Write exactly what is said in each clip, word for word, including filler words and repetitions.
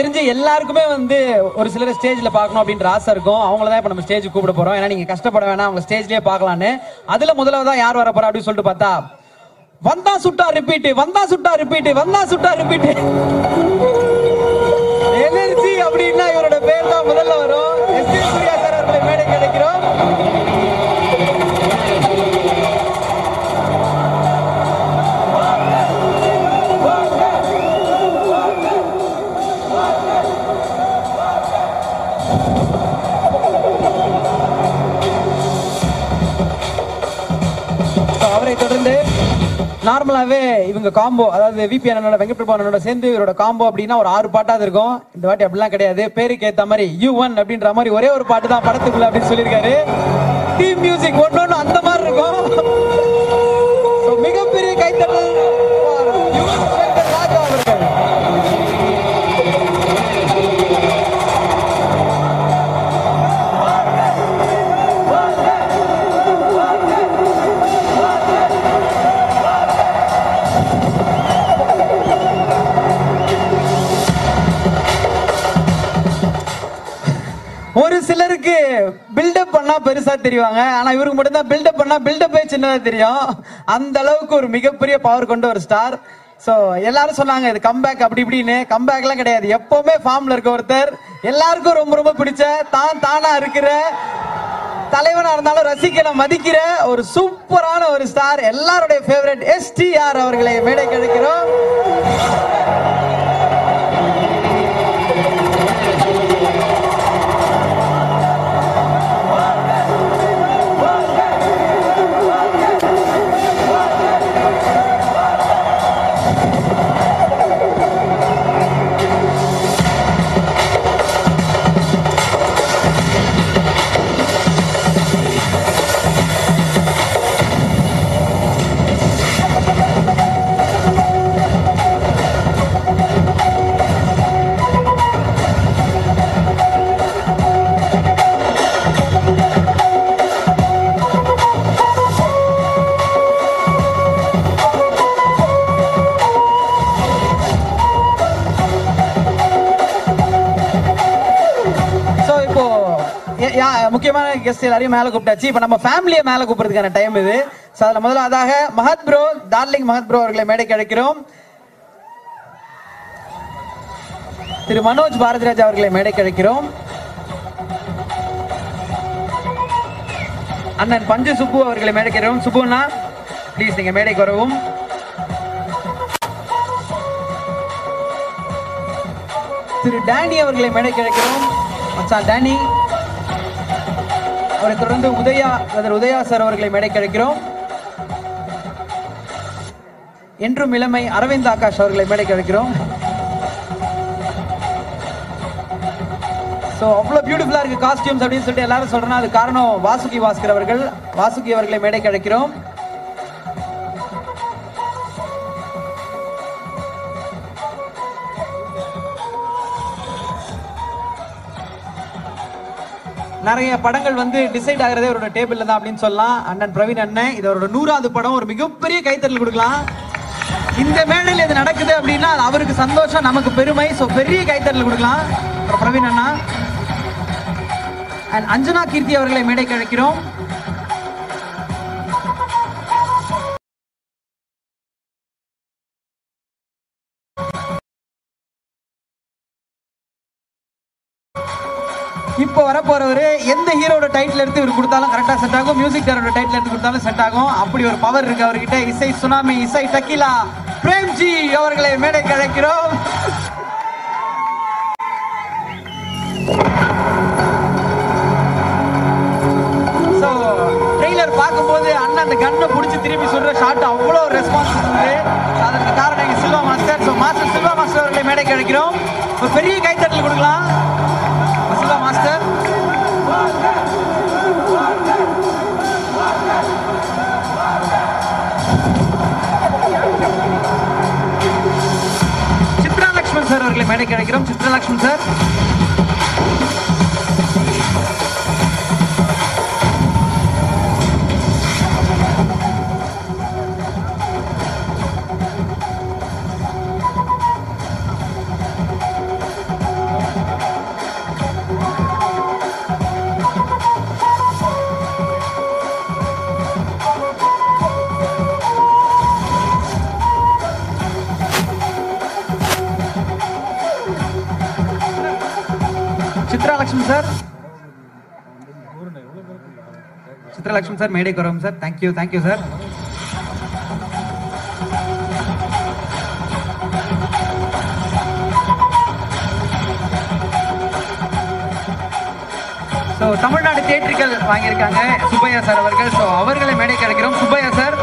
எனக்கு தெரிஞ்ச எல்லாருக்குமே வந்து ஒரு சிலர் ஸ்டேஜ்ல பார்க்கணும் அப்படின்ற ஆசை இருக்கும். அவங்களதான் இப்ப நம்ம ஸ்டேஜ் கூப்பிட போறோம். ஏன்னா நீங்க கஷ்டப்பட வேணா, அவங்க ஸ்டேஜ்லயே பார்க்கலான்னு. அதுல முதலாவதான் யார் வர போறா அப்படின்னு சொல்லிட்டு பார்த்தா, வந்தா சுட்டா ரிப்பீட், வந்தா சுட்டா ரிப்பீட், வந்தா சுட்டா ரிப்பீட் எனர்ஜி அப்படின்னா இவரோட பேர் தான் முதல்ல வரும். எஸ் எஸ் சூர்யா சார் அவர்களை மேடை கிடைக்கிறோம். நார்மலாவே இவங்க காம்போ, அதாவது விபி அண்ணனோட வெங்கட் பிரபு அண்ணனோட சேர்ந்து இவரோட காம்போ அப்படின்னா ஒரு ஆறு பாட்டாவது இருக்கும். இந்த வாட்டி அப்படிலாம் கிடையாது. பேருக்கு ஏத்த மாதிரி யுவன் அப்படின்ற மாதிரி ஒரே ஒரு பாட்டு தான் படத்துக்குள்ள அப்படின்னு சொல்லியிருக்காரு. டீம் மியூசிக் ஒன்னொன்னு அந்த மாதிரி இருக்கும். மிகப்பெரிய கைத்தட்டல் ராஜா அவர்கள். ஒரு சிலருக்கு பில்டப் பண்ணா பெருசா தெரிவாங்க, ஆனா இவருக்கு மட்டும் தான் பில்டப் பண்ணா பில்டப்பே சின்னதா தெரியும். அந்த அளவுக்கு ஒரு மிகப்பெரிய பவர் கொண்ட ஒரு ஸ்டார். சோ எல்லாரும் சொன்னாங்க இது கம்பேக் அப்படி இப்படின்னு. கம்பேக் எல்லாம் கிடையாது. எப்பவுமே ஃபார்ம்ல இருக்க ஒருத்தர், எல்லாருக்கும் ரொம்ப ரொம்ப பிடிச்ச, தான் தானா இருக்கிற, தலைவனா இருந்தாலும் ரசிக்கல மதிக்கிற ஒரு சூப்பரான ஒரு ஸ்டார், எல்லாருடைய ஃபேவரட் எஸ்டிஆர் அவர்களை மேடை கிடைக்கிறோம். முக்கியமான கெஸ்ட் எல்லாரையும் மேல கூப்பிட்டாச்சு. இப்ப நம்ம ஃபேமிலியை மேல கூப்பிடுறதுக்கான டைம் இது. சோ அதுல முதலாவதாக Mahat bro, darling Mahat bro அவர்களை மேடைக்கு அழைக்கிறோம். திரு மனோஜ் பாரதிராஜ் அவர்களை மேடைக்கு அழைக்கிறோம். அண்ணன் பஞ்சு சுப்பு அவர்களை மேடைக்கு அழைக்கிறோம். சுப்புண்ணா ப்ளீஸ் நீங்க மேடைக்கு வரவும். திரு டேனி அவர்களை மேடைக்கு அழைக்கிறோம். மச்சான் டேனி. அவரை தொடர்ந்து உதயா உதயா சார் அவர்களை மேடைக்கு அழைக்கிறோம். என்றும் இளமை அரவிந்த் ஆகாஷ் அவர்களை மேடைக்கு அழைக்கிறோம். சோ அவ்வளவு பியூட்டிஃபுல்லா இருக்கு காஸ்டியூம்ஸ் அப்படின்னு சொல்லிட்டு எல்லாரும் சொல்றேன்னா அது காரணம் வாசுகி வாஸ்கர் அவர்கள். வாசுகி அவர்களை மேடைக்கு அழைக்கிறோம். நிறைய படங்கள் வந்து டிசைட் ஆகிறதே அவரோட டேபிள்ல தான் அப்படின்னு சொல்லலாம். அண்ணன் பிரவீன் அண்ணன், இது அவரோட நூறாவது படம். ஒரு மிகப்பெரிய கைத்தறல் கொடுக்கலாம். இந்த மேடையில் இது நடக்குது அப்படின்னா அவருக்கு சந்தோஷம், நமக்கு பெருமை. ஸோ பெரிய கைத்தறல் கொடுக்கலாம் பிரவீன் அண்ணா. அண்ட் அஞ்சனா கீர்த்தி அவர்களை மேடைக்கு அழைக்கிறோம். இப்போ வரப்போறவரு எந்த ஹீரோட டைட்டில் எடுத்து இவர் கொடுத்தாலும் கரெக்டா செட் ஆகும். மியூசிக் டேரோட டைட்டில் எடுத்து கொடுத்தாலும் செட் ஆகும். அப்படி ஒரு பவர் இருக்கு அவர்கிட்ட. இசை சுனாமி, இசை டக்கிலா பிரேம்ஜி அவர்களை மேடைக்கு அழைக்கிறோம். சோ ட்ரெய்லர் பார்க்கும்போது அண்ணன் அந்த கண்ணை பிடிச்சி திரும்பி சொல்ற ஷாட் அவ்வளோ ரெஸ்பான்ஸ் இருக்கு. அதற்கு காரணம் எங்க Silva master. So master Silva master அவர்களை மேடைக்கு அழைக்கிறோம். ஒரு பெரிய கைத்தட்டல் கொடுக்கலாம். சார் அவர்களை மேடைக்கு அழைக்கிறோம். Chitralakshmi sir. Sir. Chitralakshmi sir மேடைக்கு வரோம் sir. Thank you thank you sir. So Tamil Nadu தியேட்டர்கள் வாங்கியிருக்காங்க சுப்பையா சார் அவர்கள். ஸோ அவர்களை மேடை கிடைக்கிறோம். சுப்பையா சார்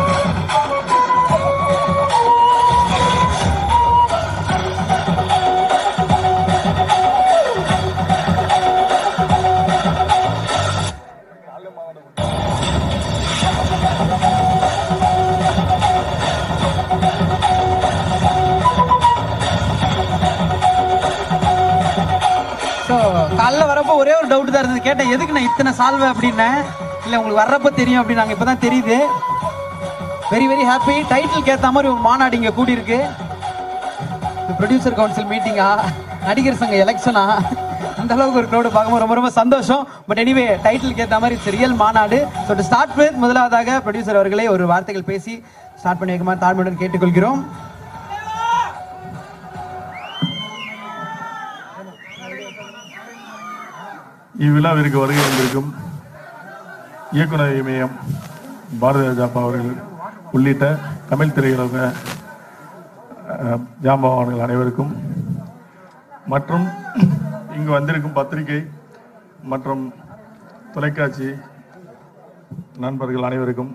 ஒரே ஒரு டவுட் தான் இருந்தது, கேட்டேன் எதுக்கு நான் இத்தனை சால்வை அப்படின்னு. இல்லை உங்களுக்கு வர்றப்ப தெரியும் அப்படின்னு. நாங்கள் இப்போ தான் தெரியுது. Very very happy. டைட்டில் கேட்ட மாதிரி ஒரு மாநாடு இங்கே கூடியிருக்கு. ப்ரொடியூசர் கவுன்சில் மீட்டிங்கா, நடிகர் சங்க எலெக்ஷனா, அந்த அளவுக்கு ஒரு க்ரௌடு பார்க்கும்போது ரொம்ப ரொம்ப சந்தோஷம். பட் எனிவே டைட்டில் கேட்ட மாதிரி இட்ஸ் ரியல் மாநாடு. ஸோ டு ஸ்டார்ட் வித் முதலாவதாக ப்ரொடியூசர் அவர்களே ஒரு வார்த்தைகள் பேசி ஸ்டார்ட் பண்ணி வைக்குமாறு தாழ்மையுடன் கேட்டுக்கொள்கிறோம். இவ்விழாவிற்கு வருகை வந்திருக்கும் இயக்குனர் இமயம் பாரதி ராஜா அவர்கள் உள்ளிட்ட தமிழ் திரையுலக ஜாம்பவான்கள் அனைவருக்கும் மற்றும் இங்கு வந்திருக்கும் பத்திரிகை மற்றும் தொலைக்காட்சி நண்பர்கள் அனைவருக்கும்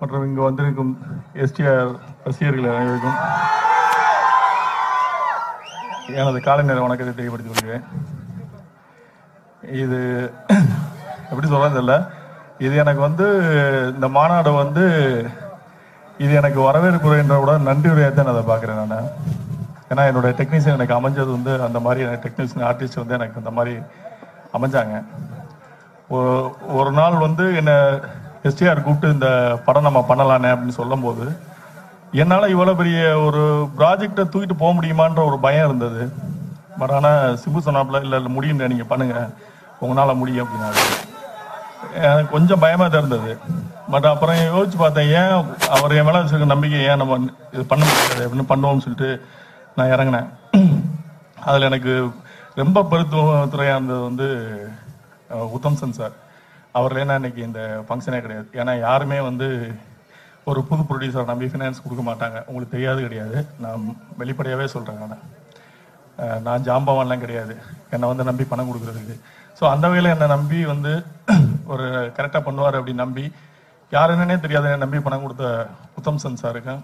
மற்றும் இங்கு வந்திருக்கும் எஸ்டிஆர் ரசிகர்கள் அனைவருக்கும் எனது காலை நேர வணக்கத்தை தெரியப்படுத்திக் கொள்கிறேன். இது எப்படி சொல்கிறதில்ல, இது எனக்கு வந்து இந்த மாநாடு வந்து இது எனக்கு வரவேற்புரைன்ற கூட நன்றியுரையாக தான் அதை பார்க்குறேன் நான். ஏன்னா என்னோடய டெக்னீஷியன் எனக்கு அமைஞ்சது வந்து அந்த மாதிரி எனக்கு டெக்னீஷியன் ஆர்டிஸ்ட் வந்து எனக்கு அந்த மாதிரி அமைஞ்சாங்க. ஒரு நாள் வந்து என்னை எஸ்டிஆர் கூப்பிட்டு இந்த படம் நம்ம பண்ணலானே அப்படின்னு சொல்லும் போது என்னால் இவ்வளோ பெரிய ஒரு ப்ராஜெக்டை தூக்கிட்டு போக முடியுமான்ற ஒரு பயம் இருந்தது. பட் ஆனால் சிம்பு சொன்னாப்பில் இல்லை இல்லை முடியும்ல, நீங்கள் பண்ணுங்கள், உங்களால் முடியும் அப்படின்னாரு. எனக்கு கொஞ்சம் பயமாக தெரிந்தது. பட் அப்புறம் யோசிச்சு பார்த்தேன், ஏன் அவர் என் மேலே வச்சுருக்க நம்பிக்கை ஏன் நம்ம இது பண்ண முடியாது அப்படின்னு பண்ணுவோம்னு சொல்லிட்டு நான் இறங்கினேன். அதில் எனக்கு ரொம்ப பருத்துவத்துறையாக இருந்தது வந்து உத்தம்சன் சார் அவர்கள். ஏன்னா இன்றைக்கி இந்த ஃபங்க்ஷனே கிடையாது. ஏன்னா யாருமே வந்து ஒரு புது ப்ரொடியூசர் நம்பி ஃபினான்ஸ் கொடுக்க மாட்டாங்க. உங்களுக்கு தெரியாது கிடையாது, நான் வெளிப்படையாகவே சொல்கிறேன். நான் நான் ஜாம்பவான்லாம் கிடையாது, என்னை வந்து நம்பி பணம் கொடுக்குறதுக்கு. ஸோ அந்த வகையில் என்னை நம்பி வந்து ஒரு கரெக்டாக பண்ணுவார் அப்படின்னு நம்பி யார் என்னன்னே தெரியாது என்னை நம்பி பணம் கொடுத்த உத்தம்சன் சாருக்கு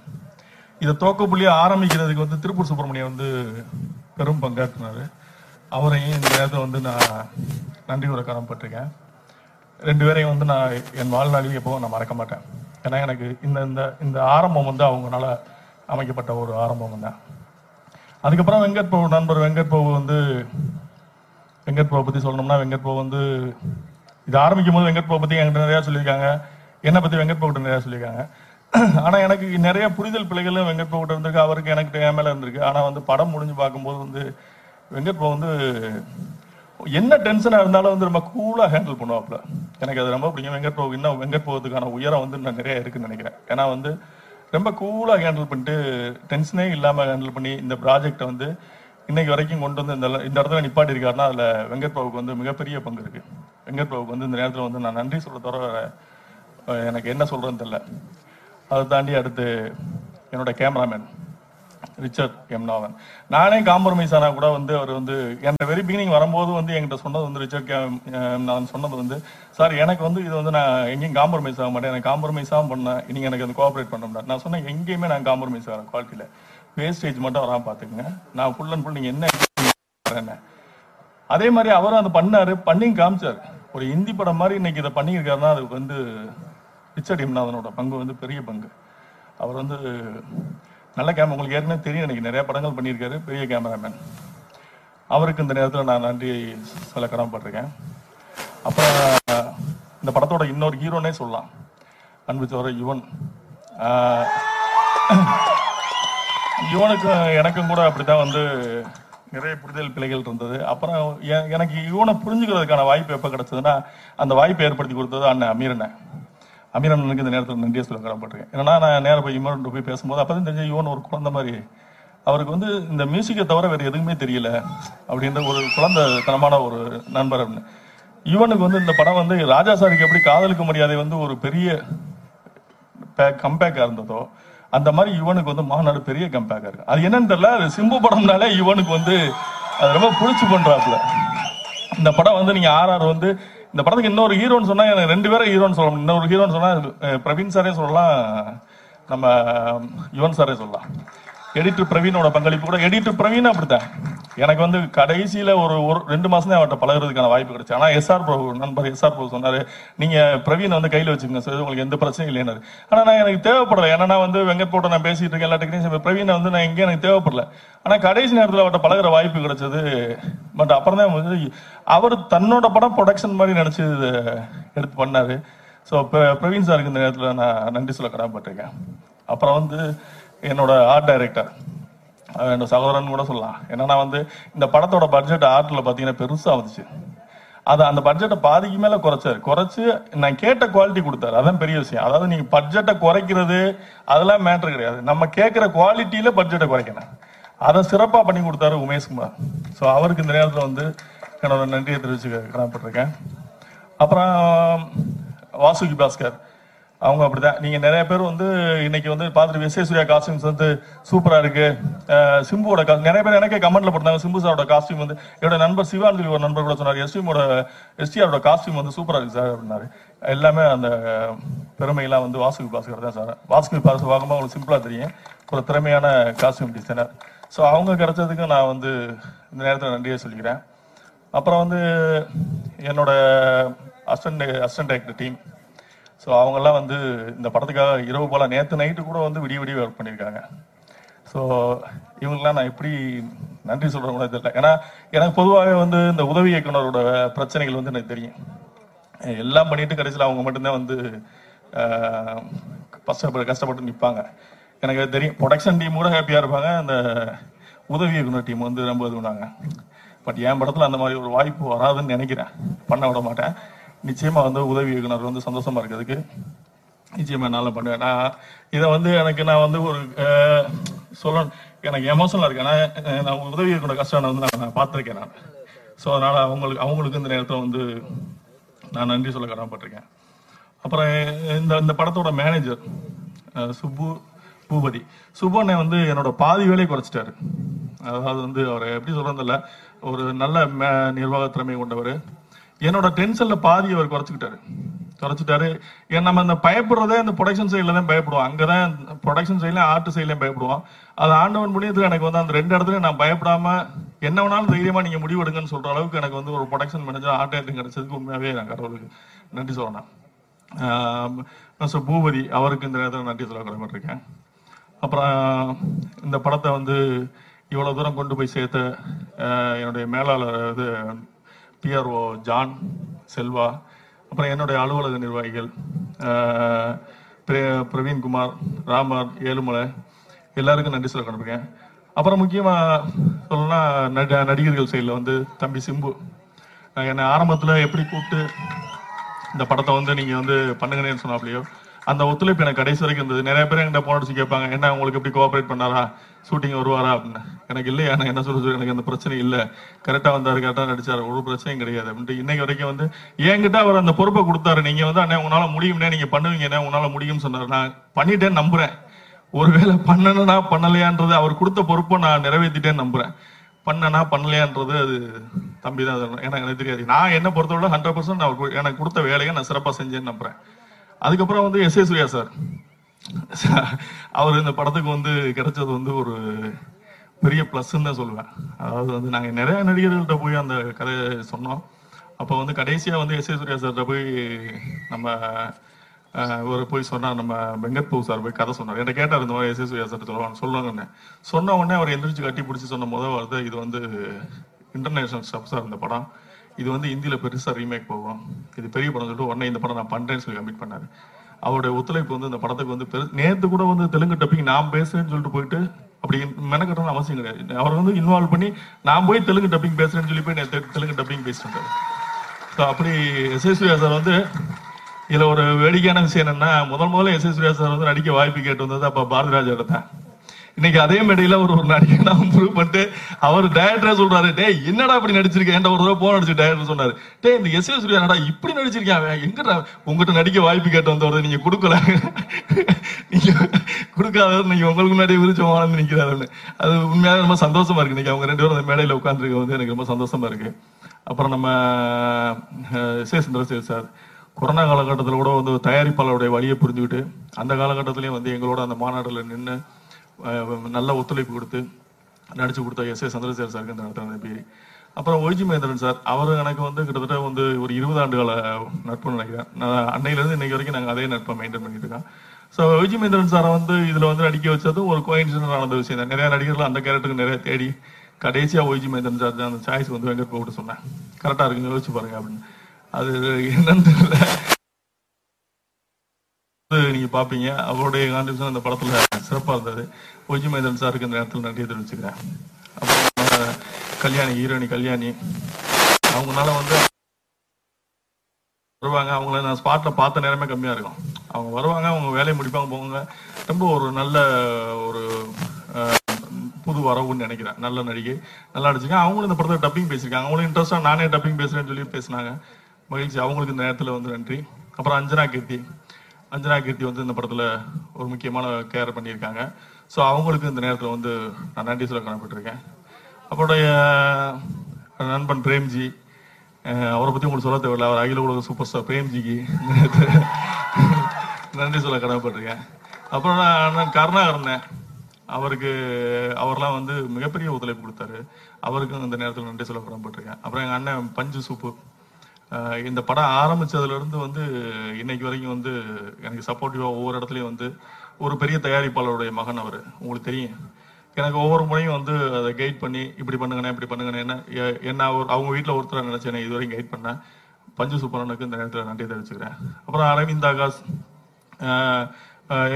இதை தோக்கப்புள்ளியாக ஆரம்பிக்கிறதுக்கு வந்து திருப்பூர் சுப்பிரமணியம் வந்து பெரும் பங்காற்றினார். அவரையும் இந்த நேரத்தை வந்து நான் நன்றி உரை கடன்பட்டிருக்கேன். ரெண்டு பேரையும் வந்து நான் என் வாழ்நாளில் எப்போவும் நான் மறக்க மாட்டேன். ஏன்னா எனக்கு இந்த இந்த ஆரம்பம் வந்து அவங்களால அமைக்கப்பட்ட ஒரு ஆரம்பம் தான். அதுக்கப்புறம் வெங்கட் பிரபு நண்பர் வெங்கட் பிரபு வந்து வெங்கட் பிரபு பற்றி சொல்லணும்னா வெங்கட் பிரபு வந்து இது ஆரம்பிக்கும் போது வெங்கட் பிரபு பற்றி என்கிட்ட நிறையா சொல்லியிருக்காங்க, என்னை பற்றி வெங்கட் பிரபுகிட்ட நிறையா சொல்லியிருக்காங்க. ஆனால் எனக்கு நிறைய புரிதல் பிள்ளைகளும் வெங்கட் பிரபுகிட்ட இருந்திருக்கு, அவருக்கு எனக்கு என் மேலே இருந்திருக்கு. ஆனால் வந்து படம் முடிஞ்சு பார்க்கும்போது வந்து வெங்கட் பிரபு வந்து என்ன டென்ஷனாக இருந்தாலும் வந்து ரொம்ப கூலாக ஹேண்டில் பண்ணுவாப்புல. எனக்கு அது ரொம்ப பிடிக்கும். வெங்கட் பிரபு இன்னும் வெங்கட் பிரபுக்கான உயரம் வந்து நான் நிறையா இருக்குதுன்னு நினைக்கிறேன். ஏன்னா வந்து ரொம்ப கூலாக ஹேண்டில் பண்ணிட்டு டென்ஷனே இல்லாமல் ஹேண்டில் பண்ணி இந்த ப்ராஜெக்டை வந்து இன்றைக்கு வரைக்கும் கொண்டு வந்து இந்த இந்த இடத்துல நிப்பாட்டியிருக்காருன்னா அதில் வெங்கட் பிரபுக்கு வந்து மிகப்பெரிய பங்கு இருக்குது. வெங்கட் பிரபுக்கு வந்து இந்த நேரத்தில் வந்து நான் நன்றி சொல்ல தவிர எனக்கு என்ன சொல்கிறேன்னு தெரில. அதை தாண்டி அடுத்து என்னோட கேமராமேன் ரிச்சர்ட் எம்னாவன். நானே காம்ப்ரமைஸ் ஆனால் கூட வந்து அவர் வந்து என்னோட வெரி பிகினிங் வரும்போது வந்து என்கிட்ட சொன்னது வந்து ரிச்சர்ட் எம்னாவன் சொன்னது வந்து, சார் எனக்கு வந்து இது வந்து நான் எங்கேயும் காம்ப்ரமைஸ் ஆக மாட்டேன், எனக்கு காம்ப்ரமைஸாகவும் பண்ணேன், நீங்கள் எனக்கு வந்து கோஆப்ரேட் பண்ண முடியாது. நான் சொன்னேன் எங்கேயுமே நான் காம்ப்ரமைஸ் ஆகிறேன் குவாலிட்டியில், வேஸ்டேஜ் மட்டும் வராமல் பார்த்துக்குங்க, நான் ஃபுல் அண்ட் ஃபுல் நீங்கள் என்ன. அதே மாதிரி அவரும் அதை பண்ணார், பண்ணி காமிச்சார். ஒரு ஹிந்தி படம் மாதிரி இன்னைக்கு இதை பண்ணியிருக்காருன்னா அதுக்கு வந்து ரிச்சர்ட் எம்னாவனோட பங்கு வந்து பெரிய பங்கு. அவர் வந்து நல்ல கேமரா, உங்களுக்கு ஏற்கனவே தெரியும், எனக்கு நிறையா படங்கள் பண்ணியிருக்காரு, பெரிய கேமராமேன். அவருக்கு இந்த நேரத்தில் நான் நன்றி சொல்ல கடமைப்பட்டிருக்கேன். அப்புறம் இந்த படத்தோட இன்னொரு ஹீரோனே சொல்லலாம், அன்பு சோர யுவன். யுவனுக்கு எனக்கும் கூட அப்படி தான் வந்து நிறைய புரிதல் பிள்ளைகள் இருந்தது. அப்புறம் எனக்கு யுவனை புரிஞ்சுக்கிறதுக்கான வாய்ப்பு எப்போ கிடச்சதுன்னா அந்த வாய்ப்பை ஏற்படுத்தி கொடுத்தது அண்ணன் அமீரனை. அமீரனுக்கு இந்த நேரத்தில் நன்றியை சொல்ல கடமைப்பட்டிருக்கேன். ஏன்னா நான் நேரம் போய் இமரன் போய் பேசும்போது அப்போ தான் தெரிஞ்ச யுவன் ஒரு குழந்தை மாதிரி அவருக்கு வந்து இந்த மியூசிக்கை தவிர வேறு எதுவுமே தெரியல அப்படின்ற ஒரு குழந்தை தனமான ஒரு நண்பர் அப்படின்னு. யுவனுக்கு வந்து இந்த படம் வந்து ராஜா சாருக்கு எப்படி காதலுக்கு மரியாதை வந்து ஒரு பெரிய கம்பேக்காக இருந்ததோ அந்த மாதிரி யுவனுக்கு வந்து மாநாடு பெரிய கம்பேக்காக இருக்கு. அது என்னன்னு தெரியல, அது சிம்பு படம்னாலே யுவனுக்கு வந்து அது ரொம்ப பிடிச்சி பண்ணுறாப்புல. இந்த படம் வந்து நீங்கள் ஆர் ஆர் வந்து இந்த படத்துக்கு இன்னொரு ஹீரோன்னு சொன்னால் எனக்கு ரெண்டு பேரும் ஹீரோன்னு சொல்லலாம். இன்னொரு ஹீரோன்னு சொன்னால் பிரவீன் சாரே சொல்லலாம், நம்ம யுவன் சாரே சொல்லலாம். எடிட்டர் பிரவீனோட பங்களிப்பு கூட, எடிட்டர் பிரவீன் அப்படித்தான். எனக்கு வந்து கடைசியில் ஒரு ஒரு ரெண்டு மாதம் தான் அவர்கிட்ட பழகிறதுக்கான வாய்ப்பு கிடைச்சு. ஆனால் எஸ்ஆர் பிரபு நண்பர் எஸ்ஆர் பிரபு சொன்னார், நீங்கள் பிரவீன் வந்து கையில் வச்சுக்கோங்க சார், உங்களுக்கு எந்த பிரச்சனையும் இல்லைன்னாரு. ஆனால் நான் எனக்கு தேவைப்படலை, ஏன்னா வந்து வெங்கட் போட்ட நான் பேசிகிட்டு இருக்கேன் எல்லா டெக்னீஷியன், பிரவீனை வந்து நான் எங்கேயும் எனக்கு தேவைப்படல. ஆனால் கடைசி நேரத்தில் அவர்கிட்ட பழகிற வாய்ப்பு கிடைச்சது. பட் அப்புறம் தான் வந்து அவர் தன்னோட படம் ப்ரொடக்ஷன் மாதிரி நினச்சி எடுத்து பண்ணார். ஸோ இப்போ பிரவீன் சாருக்கு இந்த நேரத்தில் நான் நன்றி சொல்ல கடமைப்பட்டிருக்கேன். அப்புறம் வந்து என்னோட ஆர்ட் டைரக்டர், என்னோட சகோதரன் கூட சொல்லலாம். என்னன்னா வந்து இந்த படத்தோட பட்ஜெட் ஆர்ட்ல பார்த்தீங்கன்னா பெருசாக வந்துச்சு. அது அந்த பட்ஜெட்டை பாதிக்கு மேலே குறைச்சாரு. குறைச்சி நான் கேட்ட குவாலிட்டி கொடுத்தாரு, அதான் பெரிய விஷயம். அதாவது நீங்கள் பட்ஜெட்டை குறைக்கிறது அதெல்லாம் மேட்டர் கிடையாது, நம்ம கேட்குற குவாலிட்டியில பட்ஜெட்டை குறைக்கணும். அதை சிறப்பாக பண்ணி கொடுத்தாரு உமேஷ் குமார். ஸோ அவருக்கு இந்த நேரத்தில் வந்து என்னோட நன்றியை தெரிவிச்சு கடமைப்பட்டிருக்கேன். அப்புறம் வாசுகி பாஸ்கர் அவங்க அப்படிதான். நீங்கள் நிறைய பேர் வந்து இன்னைக்கு வந்து பார்த்துட்டு எஸ். எஸ். சூர்யா காஸ்டியூம்ஸ் வந்து சூப்பராக இருக்குது, சிம்புவோட காஸ்டியூம் நிறைய பேர் எனக்கே கமெண்ட்டில் போட்டாங்க. சிம்பு சாரோட காஸ்டியூம் வந்து என்னோட நண்பர் சிவான் சொல்லி ஒரு நண்பர் கூட சொன்னார், எஸ்டிமோட எஸ்டிஆரோட காஸ்டியூம் வந்து சூப்பராக இருக்குது சார் அப்படின்னாரு. எல்லாமே அந்த பெருமையெல்லாம் வந்து வாசுகி பாஸ்கர் தான் சார். வாசுகி பாஸ்கர் பார்க்கும்போது அவங்களுக்கு சிம்பிளாக தெரியும், ஒரு திறமையான காஸ்டியூம் டிசைனர். ஸோ அவங்க கிடைச்சதுக்கு நான் வந்து இந்த நேரத்தில் நன்றியே சொல்லிக்கிறேன். அப்புறம் வந்து என்னோட assistant assistant director team, so அவங்கெல்லாம் வந்து இந்த படத்துக்காக இரவு போல் நேற்று நைட்டு கூட வந்து விடிய விடிய ஒர்க் பண்ணியிருக்காங்க. ஸோ இவங்களாம் நான் எப்படி நன்றி சொல்கிற கூட தெரியல. ஏன்னா எனக்கு பொதுவாகவே வந்து இந்த உதவி இயக்குனரோட பிரச்சனைகள் வந்து எனக்கு தெரியும். எல்லாம் பண்ணிட்டு கடைசியில் அவங்க மட்டும்தான் வந்து கஷ்டப்பட்டு கஷ்டப்பட்டு நிற்பாங்க. எனக்கு தெரியும் ப்ரொடக்ஷன் டீம் கூட ஹாப்பியாக இருப்பாங்க, அந்த உதவி இயக்குனர் டீம் வந்து ரொம்ப இது பண்ணாங்க. பட் என் படத்தில் அந்த மாதிரி ஒரு வாய்ப்பு வராதுன்னு நினைக்கிறேன், பண்ண விட மாட்டேன். நிச்சயமாக வந்து உதவி இயக்குனர் வந்து சந்தோஷமாக இருக்கிறதுக்கு நிச்சயமாக நல்லா பண்ணுவேன். நான் இதை வந்து எனக்கு நான் வந்து ஒரு சொல்லணும், எனக்கு எமோஷனலாக இருக்கேன். நான் நான் உதவி இயக்குனர் கஷ்டம் வந்து நான் நான் பார்த்துருக்கேன் நான். ஸோ அதனால் அவங்களுக்கு அவங்களுக்கு இந்த நேரத்தில் வந்து நான் நன்றி சொல்ல கடமைப்பட்டிருக்கேன். அப்புறம் இந்த இந்த படத்தோட மேனேஜர் சுப்பு பூபதி சுப்பண்ணே வந்து என்னோட பாதி வேலையை குறைச்சிட்டாரு. அதாவது வந்து அவர் எப்படி சொல்கிறதில்ல, ஒரு நல்ல மே நிர்வாக திறமை கொண்டவர். என்னோட டென்ஷனில் பாதி அவர் குறைச்சிக்கிட்டாரு குறைச்சிட்டாரு ஏன் நம்ம அந்த பயப்படுறதே அந்த ப்ரொடக்ஷன் சைடில் தான் பயப்படுவோம். அங்கே தான் ப்ரொடக்ஷன் சைட்லேயும் ஆர்ட் சைட்லேயும் பயப்படுவோம். அது ஆண்டவன் முடியதுக்கு எனக்கு வந்து அந்த ரெண்டு இடத்துலையும் நான் பயப்படாமல் என்ன வேணாலும் தைரியமாக நீங்கள் முடிவெடுங்கன்னு சொல்கிற அளவுக்கு எனக்கு வந்து ஒரு ப்ரொடக்ஷன் மேனேஜர் ஆர்ட் டைரக்டர் கிடைச்சதுக்கு உண்மையாகவே நான் கடவுளுக்கு நன்றி சொல்லணும். ஸோ பூபதி அவருக்கு இந்த நேரத்தில் நன்றி சொல்ல கடமைப்பட்டிருக்கேன். அப்புறம் இந்த படத்தை வந்து இவ்வளோ தூரம் கொண்டு போய் சேர்த்த என்னுடைய மேலாளர் இது பிஆர்ஓ ஜான் செல்வா, அப்புறம் என்னுடைய அலுவலக நிர்வாகிகள் பிரே பிரவீன்குமார், ராமர், ஏழுமலை, எல்லாருக்கும் நன்றி சொல்ல கடமைப்பட்டிருக்கேன். அப்புறம் முக்கியமாக சொல்லணும்னா நட நடிகர்கள் சைடில் வந்து தம்பி சிம்பு என்னை ஆரம்பத்தில் எப்படி கூப்பிட்டு இந்த படத்தை வந்து நீங்கள் வந்து பண்ணுங்கன்னு சொன்னாப்லையோ அந்த ஒத்துழைப்பு எனக்கு கடைசி வரைக்கும் இருந்தது. நிறைய பேர் என்கிட்ட போன அடிச்சு கேட்பாங்க, என்ன உங்களுக்கு எப்படி கோஆப்ரேட் பண்ணாரா, ஷூட்டிங் வருவாரா அப்படின்னு. எனக்கு இல்லை, ஏன்னா என்ன சொல்ல எனக்கு அந்த பிரச்சனை இல்லை, கரெக்டாக வந்தார், கரெக்டாக நடிச்சார், ஒரு பிரச்சனையும் கிடையாது அப்படின்ட்டு இன்னைக்கு வரைக்கும் வந்து என்கிட்ட அவர் அந்த பொறுப்பை கொடுத்தாரு. நீங்கள் வந்து அண்ணே உங்களால் முடியும்னே, நீங்கள் பண்ணுவீங்க, என்ன உங்களால் முடியும்னு சொன்னார். நான் பண்ணிட்டேன்னு நம்புகிறேன். ஒருவேளை பண்ணனா பண்ணலையான்றது அவர் கொடுத்த பொறுப்பை நான் நிறைவேற்றிட்டேன்னு நம்புகிறேன். பண்ணனா பண்ணலையான்றது அது தம்பி தான், ஏன்னா எனக்கு தெரியாது. நான் என்னை பொறுத்தவரை ஹண்ட்ரட் பர்சன்ட் அவர் எனக்கு கொடுத்த வேலையை நான் சிறப்பாக செஞ்சேன்னு நம்புகிறேன். அதுக்கப்புறம் வந்து எஸ். எஸ். சூர்யா சார் அவர் இந்த படத்துக்கு வந்து கிடைச்சது வந்து ஒரு பெரிய ப்ளஸ்ன்னு தான் சொல்லுவேன். அதாவது வந்து நாங்கள் நிறைய நடிகர்கள்ட்ட போய் அந்த கதையை சொன்னோம். அப்போ வந்து கடைசியாக வந்து எஸ். எஸ். சூர்யா சார்கிட்ட போய் நம்ம ஒரு போய் சொன்னார், நம்ம வெங்கட் பிரபு சார் போய் கதை சொன்னார். என்கிட்ட கேட்டார் இந்த மாதிரி எஸ். எஸ். சூர்யா சார்கிட்ட சொல்லுவாங்க சொல்லுவாங்கன்னு சொன்ன உடனே அவர் எந்திரிச்சு கட்டி பிடிச்சி சொன்ன போது வருது, இது வந்து இன்டர்நேஷ்னல் ஸ்டப் சார் இந்த படம், இது வந்து இந்தியில் பெருசாக ரீமேக் போகும், இது பெரிய படம் சொல்லிட்டு உடனே இந்த படம் நான் பண்ணுறேன்னு சொல்லி கமிட் பண்ணார். அவருடைய ஒத்துழைப்பு வந்து இந்த படத்துக்கு வந்து பெரு நேற்று கூட வந்து தெலுங்கு டப்பிங் நான் பேசுகிறேன்னு சொல்லிட்டு போயிட்டு அப்படி மெனக்கட்டணும்னு அவசியம் கிடையாது. அவர் வந்து இன்வால்வ் பண்ணி நான் போய் தெலுங்கு டப்பிங் பேசுகிறேன்னு சொல்லி போய் நேற்று தெலுங்கு டப்பிங் பேசிட்டு. ஸோ அப்படி எஸ். எஸ். சூர்யா சார் வந்து இதில் ஒரு வேடிக்கையான விஷயம் என்னென்னா முதல் முதல்ல எஸ். எஸ். சூர்யா சார் வந்து நடிக்க வாய்ப்பு கேட்டு வந்தது அப்போ பாரதி ராஜா எடுத்தேன். இன்னைக்கு அதே மேடையில ஒரு ஒரு நடிகை நான் ப்ரூவ் பண்ணிட்டு அவர் டைரக்டரா சொல்றாரு, டே என்னடா அப்படி நடிச்சிருக்கேன் ஒரு தடவை போன் அடிச்சு டைரக்டர் சொன்னாரு, டே இந்த எஸ் எஸ் சூர்யாடா இப்படி நடிச்சிருக்கேன் எங்கடா உங்ககிட்ட நடிக்க வாய்ப்பு கேட்டு வந்தவரை நீங்க கொடுக்கல, நீங்க கொடுக்காத நீங்க உங்களுக்கு முன்னாடி விரிச்சம் வாழ்ந்து நிக்கிறாரு. அது உண்மையாக ரொம்ப சந்தோஷமா இருக்கு. இன்னைக்கு அவங்க ரெண்டு பேரும் அந்த மேடையில உட்காந்துருக்க வந்து எனக்கு ரொம்ப சந்தோஷமா இருக்கு. அப்புறம் நம்ம சே சந்திரசேகர் சார் கொரோனா காலகட்டத்தில் கூட வந்து தயாரிப்பாளருடைய வழியை புரிஞ்சுக்கிட்டு அந்த காலகட்டத்திலையும் வந்து எங்களோட அந்த மாநாட்டில் நின்று நல்ல ஒத்துழைப்பு கொடுத்து நடிச்சு கொடுத்த எஸ் ஏ சந்திரசேகர் சாருக்கு அந்த இடத்துல பேர். அப்புறம் ஒய்ஜி மகேந்திரன் சார் அவர் எனக்கு வந்து கிட்டத்தட்ட வந்து ஒரு இருபது ஆண்டுகால நட்பு நினைக்கிறேன். நான் அன்னையிலேருந்து இன்னைக்கு வரைக்கும் நாங்கள் அதே நட்பை மெயின்டைன் பண்ணிட்டு இருக்கோம். ஸோ ஒய்ஜி மகேந்திரன் சாரை வந்து இதில் வந்து நடிக்க வச்சது ஒரு கோயின்சிடென்ட் நடந்த விஷயம் தான். நிறையா நடிகர்கள் அந்த கேரக்டருக்கு நிறைய தேடி கடைசியாக ஒய்ஜி மகேந்திரன் சார் தான் அந்த சாய்ஸ் வந்து வெங்கட் பிரபுட்டு சொன்னேன், கரெக்டாக இருக்குன்னு யோசிச்சு பாருங்க அப்படின்னு. அது என்னன்னு தெரியல, நீங்க பாப்பீங்க. அவருடைய கான்ட்ரிபியூஷன் அந்த படத்துல சிறப்பா இருந்தது. ஒய்ஜி மகேந்திரன் சாருக்கு இந்த நேரத்தில் நன்றியை தெரிவிச்சுக்கிறேன். அப்புறம் கல்யாணி ஹீரோனி கல்யாணி அவங்களால வந்து வருவாங்க, அவங்கள நான் ஸ்பாட்ல பார்த்த நேரமே கம்மியா இருக்கும். அவங்க வருவாங்க, அவங்க வேலையை முடிப்பாங்க போவாங்க. ரொம்ப ஒரு நல்ல ஒரு புது வரவுன்னு நினைக்கிறேன், நல்ல நடிகை நல்லா நடிச்சிருக்கேன். அவங்களும் இந்த படத்தில் டப்பிங் பேசியிருக்காங்க, அவங்களும் இன்ட்ரெஸ்டா நானே டப்பிங் பேசுறேன்னு சொல்லி பேசினாங்க. மகிழ்ச்சி, அவங்களுக்கு இந்த நேரத்தில் வந்து நன்றி. அப்புறம் அஞ்சனா கீர்த்தி அஞ்சனா கீர்த்தி வந்து இந்த படத்தில் ஒரு முக்கியமான கேர் பண்ணியிருக்காங்க. ஸோ அவங்களுக்கு இந்த நேரத்தில் வந்து நான் நன்றி சொல்ல காணப்பட்டிருக்கேன். அவருடைய நண்பன் பிரேம்ஜி, அவரை பற்றி உங்களுக்கு சொல்ல தேவையில்லை, அவர் அகில உலக சூப்பர் ஸ்டார் பிரேம்ஜிக்கு நன்றி சொல்ல கடமைப்பட்டிருக்கேன். அப்புறம் நான் கருணாகரன், அவருக்கு அவர்லாம் வந்து மிகப்பெரிய ஒத்துழைப்பு கொடுத்தாரு, அவருக்கும் இந்த நேரத்தில் நன்றி சொல்ல கடமைப்பட்டிருக்கேன். அப்புறம் எங்கள் அண்ணன் பஞ்சு சுப்பு, இந்த படம் ஆரம்பித்ததுலேருந்து வந்து இன்னைக்கு வரைக்கும் வந்து எனக்கு சப்போர்ட்டிவாக ஒவ்வொரு இடத்துலையும் வந்து ஒரு பெரிய தயாரிப்பாளருடைய மகன் அவர், உங்களுக்கு தெரியும். எனக்கு ஒவ்வொரு முறையும் வந்து அதை கைட் பண்ணி இப்படி பண்ணுங்கண்ணே இப்படி பண்ணுங்கண்ணே என்ன என்ன ஒரு அவங்க வீட்டில் ஒருத்தர் நினச்சேன் இது வரைக்கும் கைட் பண்ணேன். பஞ்சு சூப்பரனுக்கு இந்த நேரத்தில் நன்றி தெரிவிச்சுக்கிறேன். அப்புறம் அரவிந்த் ஆகாஷ்,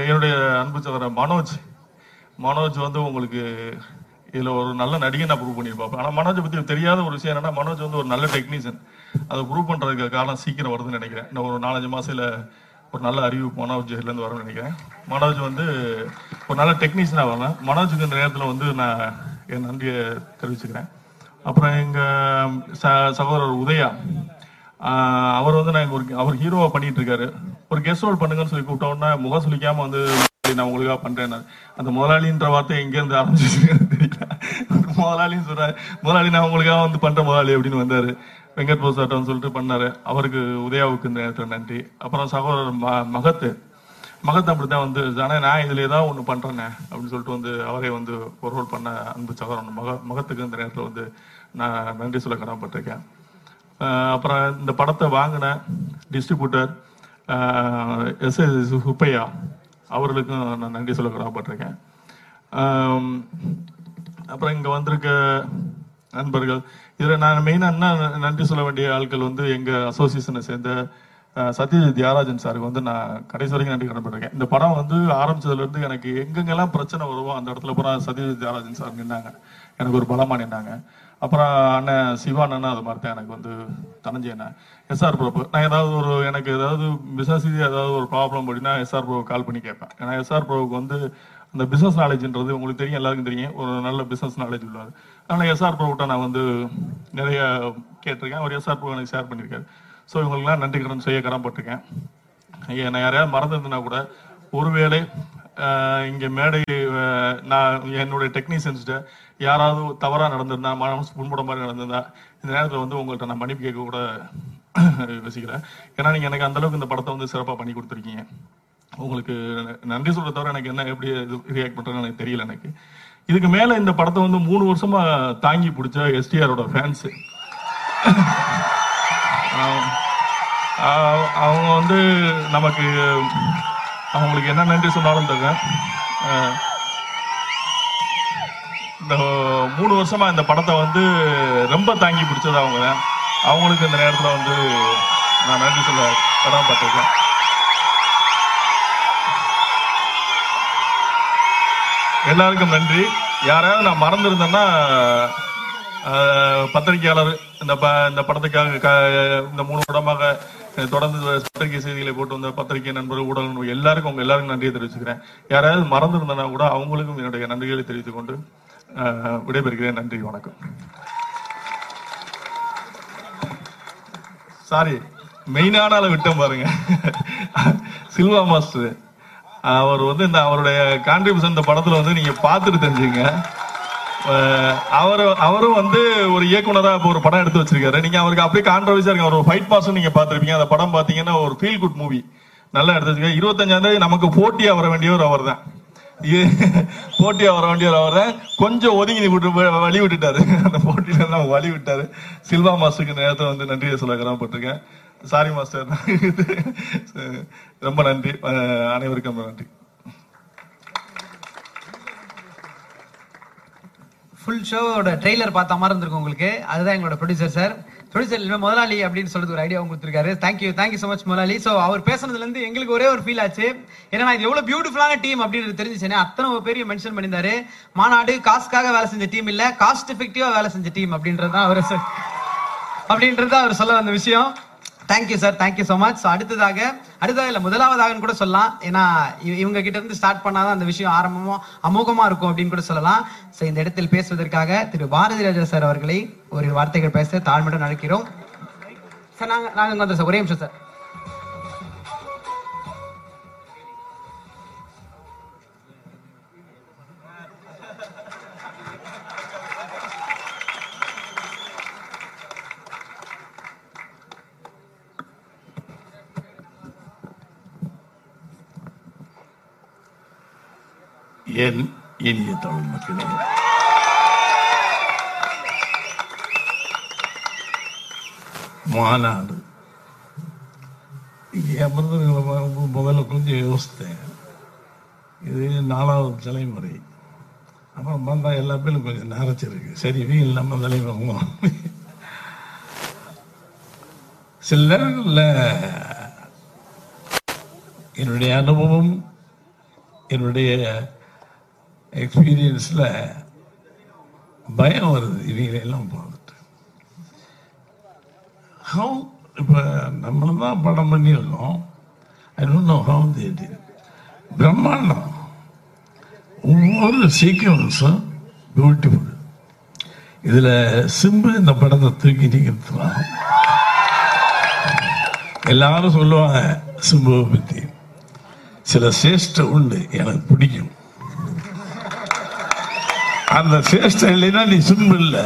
என்னுடைய அன்பு சகோதரன் மனோஜ் மனோஜ் வந்து உங்களுக்கு இதில் ஒரு நல்ல நடிகை நான் ப்ரூவ் பண்ணியிருப்பாங்க. ஆனால் மனோஜை பற்றி தெரியாத ஒரு விஷயம் என்னென்னா, மனோஜ் வந்து ஒரு நல்ல டெக்னீஷியன். அதை ப்ரூவ் பண்ணுறதுக்கு காலம் சீக்கிரம் வருதுன்னு நினைக்கிறேன். இன்னும் ஒரு நாலஞ்சு மாதத்தில் ஒரு நல்ல அறிவு மனோஜ்லேருந்து வரும்னு நினைக்கிறேன். மனோஜ் வந்து ஒரு நல்ல டெக்னீஷியனாக வரேன். மனோஜுக்கு இந்த நேரத்தில் வந்து நான் என் நன்றியை தெரிவிச்சுக்கிறேன். அப்புறம் எங்கள் ச சகோதரர் உதயா, அவர் வந்து நான் ஒரு அவர் ஹீரோவாக பண்ணிகிட்ருக்காரு. ஒரு கெஸ்ட் ரோல் பண்ணுங்கன்னு சொல்லி கூப்பிட்டோன்னா முகம் சொல்லிக்காமல் வந்து நான் உங்களுக்காக பண்றேன். அந்த முதலாளின்ற வார்த்தை எங்க இருந்து ஆரம்பிச்சிருக்காரு தெரியல, முதலாளின்னு சொல்றாரு, முதலாளி நான் உங்களுக்காக வந்து பண்ற முதலாளி அப்படின்னு வந்தாரு. வெங்கட் பிரபு சார்ட்டன்னு சொல்லிட்டு பண்ணாரு, அவருக்கு உதயாவுக்கு இந்த நேரத்தில் நன்றி. அப்புறம் சகோதரர் ம மகத் மகத் அப்படித்தான் வந்து ஆனா நான் இதுல ஏதாவது ஒண்ணு பண்றேனே அப்படின்னு சொல்லிட்டு வந்து அவரே வந்து ஒரு ரோல் பண்ண அன்பு சகோதரன் மக மகத்துக்கு இந்த நேரத்தில் வந்து நான் நன்றி சொல்ல கடமைப்பட்டிருக்கேன். அப்புறம் இந்த படத்தை வாங்கின டிஸ்ட்ரிபியூட்டர் எஸ் எஸ் சுப்பையா அவர்களுக்கும் நான் நன்றி சொல்ல கடமைப்பட்டிருக்கேன். அப்புறம் இங்கே வந்திருக்க நண்பர்கள், இதில் நான் மெயினாக என்ன நன்றி சொல்ல வேண்டிய ஆட்கள் வந்து எங்கள் அசோசியேஷனை சேர்ந்த சதீஷ் தியாகராஜன் சாருக்கு வந்து நான் கடைசி வரைக்கும் நன்றி கடமைப்பட்டிருக்கேன். இந்த படம் வந்து ஆரம்பித்ததுலேருந்து எனக்கு எங்கெங்கெல்லாம் பிரச்சனை வருவோம் அந்த இடத்துல பூரா சதீஷ் தியாகராஜன் சார் நின்னாங்க, எனக்கு ஒரு பலமாக நின்னாங்க. அப்புறம் அண்ணன் சிவான் அண்ணா அது மாதிரி தான் எனக்கு வந்து தனஞ்சி அண்ணன் எஸ்ஆர் பிரபு, நான் ஏதாவது ஒரு எனக்கு ஏதாவது பிஸ்னஸ் ஏதாவது ஒரு ப்ராப்ளம் அப்படின்னா எஸ்ஆர் பிரபு கால் பண்ணி கேட்பேன். ஏன்னா எஸ்ஆர் பிரபுக்கு வந்து அந்த பிஸ்னஸ் நாலேஜ்ன்றது உங்களுக்கு தெரியும், எல்லாருக்கும் தெரியும், ஒரு நல்ல பிஸ்னஸ் நாலேஜ் உள்ளார். அதனால் எஸ்ஆர் பிரபுட்ட நான் வந்து நிறைய கேட்டிருக்கேன், அவர் எஸ்ஆர் பிரபு எனக்கு ஷேர் பண்ணியிருக்காரு. ஸோ இவங்களுக்குலாம் நன்றி கடன் செய்ய கடன்பட்டிருக்கேன். நான் யாரையாவது மறந்துருந்தேன்னா கூட ஒருவேளை இங்கே மேடை நான் என்னுடைய டெக்னீஷியன்ஸ்கிட்ட யாராவது தவறாக நடந்திருந்தா மனசு புண்பட மாதிரி நடந்திருந்தா இந்த நேரத்தில் வந்து உங்கள்கிட்ட நான் மன்னிப்பு கேட்க கூட யோசிக்கிறேன். ஏன்னா நீங்கள் எனக்கு அந்தளவுக்கு இந்த படத்தை வந்து சிறப்பாக பண்ணி கொடுத்துருக்கீங்க. உங்களுக்கு நன்றி சொல்கிறத தவிர எனக்கு என்ன எப்படி இது ரியாக்ட் பண்ணுறதுன்னு எனக்கு தெரியல. எனக்கு இதுக்கு மேலே இந்த படத்தை வந்து மூணு வருஷமாக தாங்கி பிடிச்ச எஸ்டிஆரோட ஃபேன்ஸு, அவங்க வந்து நமக்கு அவங்களுக்கு என்ன நன்றி சொன்னாலும் தருவேன். இந்த மூணு வருஷமாக இந்த படத்தை வந்து ரொம்ப தாங்கி பிடிச்சது அவங்க தான். அவங்களுக்கு இந்த நேரத்தில் வந்து நான் நன்றி சொல்ல கடமைப்பட்டிருக்கேன். எல்லாருக்கும் நன்றி. யாராவது நான் மறந்துருந்தேன்னா பத்திரிகையாளர் இந்த ப இந்த படத்துக்காக இந்த மூணு படமாக தொடர்ந்து பத்திரிகை செய்திகளை போட்டு வந்த பத்திரிகை நண்பர்கள், ஊடகங்கள் எல்லாருக்கும் உங்க எல்லாருக்கும் நன்றியை தெரிவிச்சுக்கிறேன். யாராவது மறந்துருந்தனா கூட அவங்களுக்கும் என்னுடைய நன்றிகளை தெரிவித்துக் கொண்டு விடைபெறுகிறேன். நன்றி, வணக்கம். சாரி, மெயினான ஆளை விட்டம் பாருங்க, சில்வா மாஸ்டர். அவர் வந்து இந்த அவருடைய கான்ட்ரிபியூஷன் இந்த படத்துல வந்து நீங்க பார்த்துட்டு தெரிஞ்சுங்க. அவரு அவரும் வந்து ஒரு இயக்குனராக இப்போ ஒரு படம் எடுத்து வச்சிருக்காரு. நீங்க அவருக்கு அப்படியே கான்ட்ரவர்சியா இருக்கு. அவர் ஒரு ஃபைட் பாஸ் நீங்க பார்த்துருப்பீங்க. அந்த படம் பாத்தீங்கன்னா ஒரு ஃபீல் குட் மூவி, நல்லா எடுத்து வச்சிருக்காரு. இருபத்தஞ்சாம் தேதி நமக்கு போட்டியா வர வேண்டியவர் அவர் தான். போட்டியா வர வேண்டியவர் அவர் தான். கொஞ்சம் ஒதுங்கி வழி விட்டுட்டாரு, அந்த போட்டியில தான் வழி விட்டாரு. சில்வா மாஸ்டருக்கு நேரத்தை வந்து நன்றியை சொல்ல கடமைப்பட்டிருக்கேன். சாரி மாஸ்டர், ரொம்ப நன்றி. அனைவருக்கும் நன்றி. ஃபுல் ஷோவோட ட்ரெய்லர் பார்த்த மாதிரி இருந்திருக்கும் உங்களுக்கு. அதுதான் எங்களோட ப்ரொடியூசர் சார். ப்ரொடியூசர் இல்லை, முதலாளி அப்படின்னு சொல்லிட்டு ஒரு ஐடியா கொடுத்துருக்காரு. தேங்க்யூ தேங்க்யூ ஸோ மச் முதலாளி. ஸோ அவர் பேசுனதுலேருந்து எங்களுக்கு ஒரே ஒரு ஃபீல் ஆச்சு. ஏன்னா இது எவ்வளோ பியூட்டிஃபுல்லான டீம் அப்படின்னு தெரிஞ்சுச்சுன்னா, அத்தனை பேரையும் மென்ஷன் பண்ணியிருந்தாரு. மாநாடு காஸ்ட்காக வேலை செஞ்ச டீம் இல்லை, காஸ்ட் எஃபெக்டிவாக வேலை செஞ்ச டீம் அப்படின்றது தான் அவர் அப்படின்றது அவர் சொல்ல வந்த விஷயம். Thank you sir, thank you so much. அடுத்ததாக அடுத்ததாக இல்லை முதலாவதாகனு கூட சொல்லலாம். ஏன்னா இவங்க கிட்ட இருந்து ஸ்டார்ட் பண்ணாதான் அந்த விஷயம் ஆரம்பமும் அமோகமாக இருக்கும் அப்படின்னு கூட சொல்லலாம். ஸோ இந்த இடத்தில் பேசுவதற்காக திரு பாரதி ராஜா சார் அவர்களை ஒரு வார்த்தைகள் பேச தாழ்மையுடன் அழைக்கிறோம். சார் நாங்கள் நாங்கள் வந்துடும் சார். ஒரே நிமிஷம் சார். என் இனிய தமிழ் மக்களே, மாநாடு அமிர்தங்களை முதல்ல கொஞ்சம் யோசித்தேன். இது நாலாவது தலைமுறை. அப்புறம் பார்த்தா எல்லா பேரும் கொஞ்சம் நரைச்சிருக்கு. சரி, இது நம்ம தலைமுறை சில நேரங்களில் என்னுடைய அனுபவம், என்னுடைய எக்ஸ்பீரியன்ஸில் பயம் வருது. இவங்களையெல்லாம் பார்த்துட்டு ஹவு இப்போ நம்ம தான் படம் பண்ணியிருக்கோம். I don't know how they did. பிரம்மாண்டம். ஒவ்வொரு சீக்வன்ஸும் பியூட்டிஃபுல். இதில் சிம்பு இந்த படத்தை தூக்கி நிற்கிறதுலாம் எல்லாரும் சொல்லுவாங்க. சிம்புவை பற்றி சில சேஷ்டை உண்டு, எனக்கு பிடிக்கும். அந்த சேஷ்டை இல்லைன்னா நீ சிம்பு இல்லை.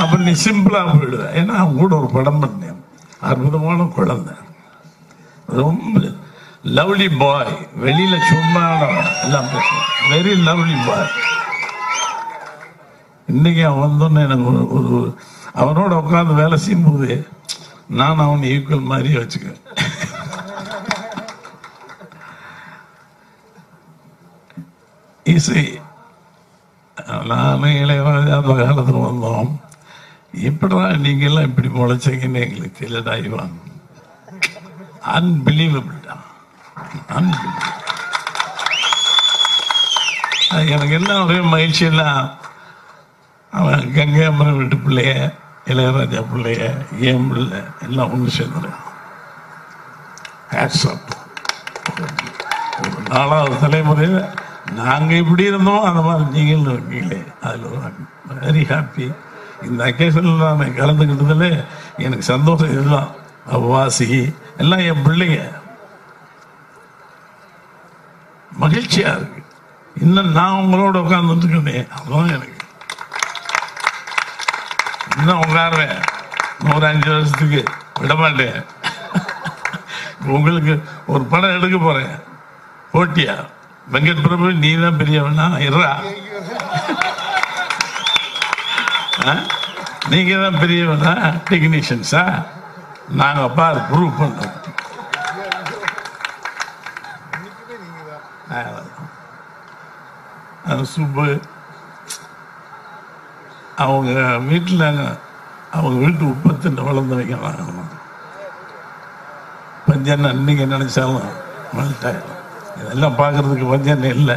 அப்ப நீ சிம்பிளா போயிடுவ. ஏன்னா அவங்க கூட ஒரு படம் பண்ணேன், அற்புதமான குழந்தை, ரொம்ப லவ்லி பாய். வெளியில சும்மா எல்லாம் வெரி லவ்லி பாய். இன்னைக்கு அவன் வந்தோன்னு எனக்கு ஒரு அவனோட உட்காந்து வேலை செய்யும்போது நான் அவனை ஈக்குவல் மாதிரியே வச்சுக்குவேன். இசை நானும் இளையராஜா அந்த காலத்தில் வந்தோம். இப்படிதான் நீங்கள்லாம் இப்படி முளைச்சிங்கன்னு எங்களுக்கு தெரியல. ஐவான் அன்பிலீவபிள் தான், அன்பிலீவபிள். எனக்கு என்ன ஒரே மகிழ்ச்சின்னா, அவன் கங்கை அமரன் வீட்டு பிள்ளைய, இளையராஜா பிள்ளைய, ஏன் பிள்ளை எல்லாம் ஒன்று சேர்ந்துடும். ஒரு நாலாவது தலைமுறையில் நாங்கள் இப்படி இருந்தோம், அந்த மாதிரி நீங்களும் இருக்கீங்களே, அதில் ஒரு வெரி ஹாப்பி. இந்த அக்கேஷனில் நான் கலந்துக்கிட்டதில் எனக்கு சந்தோஷம். இதுதான் வாசிகி எல்லாம் என் பிள்ளைங்க. மகிழ்ச்சியாக இருக்கு. இன்னும் நான் உங்களோட உட்காந்துருக்கேனே, அதுதான் எனக்கு இன்னும் உட்காருவேன். ஒரு அஞ்சு வருஷத்துக்கு விடமாட்டேன். உங்களுக்கு ஒரு படம் எடுக்க போகிறேன், போட்டியா வெங்கட் பிரபு, நீ தான் பெரியவனா இருறா, நீங்க தான் பெரியவனா டெக்னீஷியன்ஸா, நாங்க பார் ப்ரூவ் பண்றோம். சுப்பு அவங்க வீட்டில் அவங்க வீட்டு உப்பத்தின் வளர்ந்து வைக்கிறாங்க. பஞ்சன் அன்னைக்கு நினைச்சாலும் மல்டாயிடும். இதெல்லாம் பார்க்கறதுக்கு வஞ்சனை இல்லை.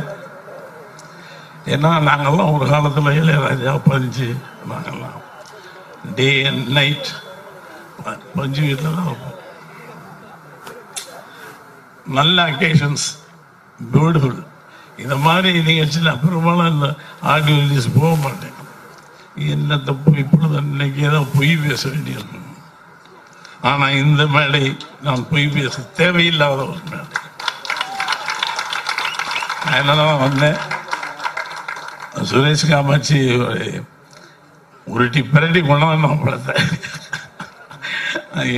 ஏன்னா நாங்கள்லாம் ஒரு காலத்தில் இளையராஜா, பஞ்சு, நாங்கள்லாம் டே அண்ட் நைட் பஞ்சு வீட்டில் நல்ல அக்கேஷன்ஸ் பியூட்டிஃபுல். இந்த மாதிரி நிகழ்ச்சியில் அப்புறமாலாம் இந்த ஆடியோ ரிலீஸ் போக மாட்டேன். என்ன தப்பு இப்பொழுது அன்னைக்கு ஏதோ பொய் பேச வேண்டியிருக்கும். ஆனால் இந்த மேடை நான் பொய் பேச தேவையில்லாத ஒரு மேடை. அதனால தான் வந்தேன். சுரேஷ் காமாட்சி உருட்டி பிரட்டி கொண்டாந்து நான் படத்தேன்.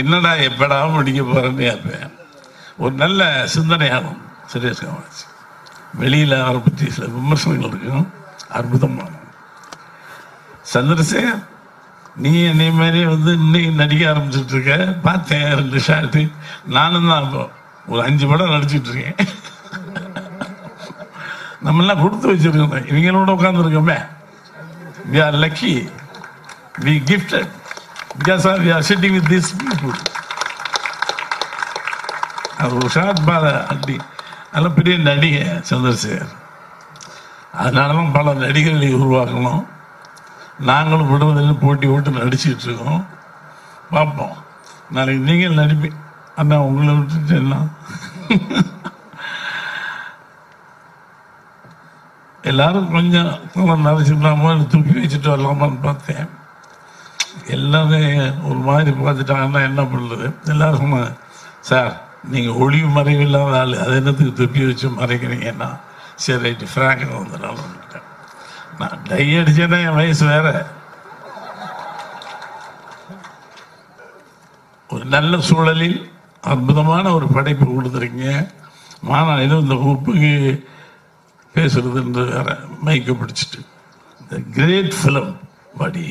என்னடா எப்படா முடிக்க போகிறேன்னு கேட்பேன். ஒரு நல்ல சிந்தனையாகும் சுரேஷ் காமாட்சி. வெளியில் அவரை பற்றி சில விமர்சனங்கள் இருக்கும், அற்புதமாகும். சந்திரசேகர், நீ என்னை மாதிரி வந்து இன்னைக்கு நடிக்க ஆரம்பிச்சுட்டு இருக்க. பார்த்தேன் ரெண்டு ஷார்ட்டு. நானும் தான் இப்போ ஒரு அஞ்சு படம் நடிச்சிட்ருக்கேன். நம்மெல்லாம் கொடுத்து வச்சுருக்கோம். இவங்களோட உட்காந்துருக்கோமே. We are lucky. We gifted. Because we are sitting with these people. அது ஒரு ஷார்ட் பாத அப்படி நல்ல பெரிய நடிகை சந்திரசேகர். அதனால தான் பல நடிகர்களை உருவாக்கணும். நாங்களும் விடுவதில் போட்டி போட்டு நடிச்சுட்டு இருக்கோம். பார்ப்போம், நாளைக்கு நீங்கள் நடிப்பேன். ஆனால் உங்களை விட்டுட்டு எல்லாம் எல்லாரும் கொஞ்சம் நடிச்சுக்கலாமான்னு தூக்கி வச்சுட்டு வரலாமான்னு பார்த்தேன். எல்லாமே ஒரு மாதிரி பார்த்துட்டாங்கன்னா என்ன பண்ணுறது? எல்லாரும் சொன்னாங்க, சார் நீங்கள் ஒளிவு மறைவு இல்லாத ஆள், அது என்னத்துக்கு தூக்கி வச்சு மறைக்கிறீங்கன்னா? சரி ரைட்டு, ஃப்ராங்காக வந்துடலாம். நான் டை அடிச்சேன்னா என் வயசு வேற. ஒரு நல்ல சூழலில் அற்புதமான ஒரு படைப்பு கொடுத்துருக்கீங்க. மாநாட்டிலும் இந்த உப்புக்கு பேசுறதுன்றது வேற மைக்க பிடிச்சிட்டு இந்த கிரேட் ஃபிலிம் படி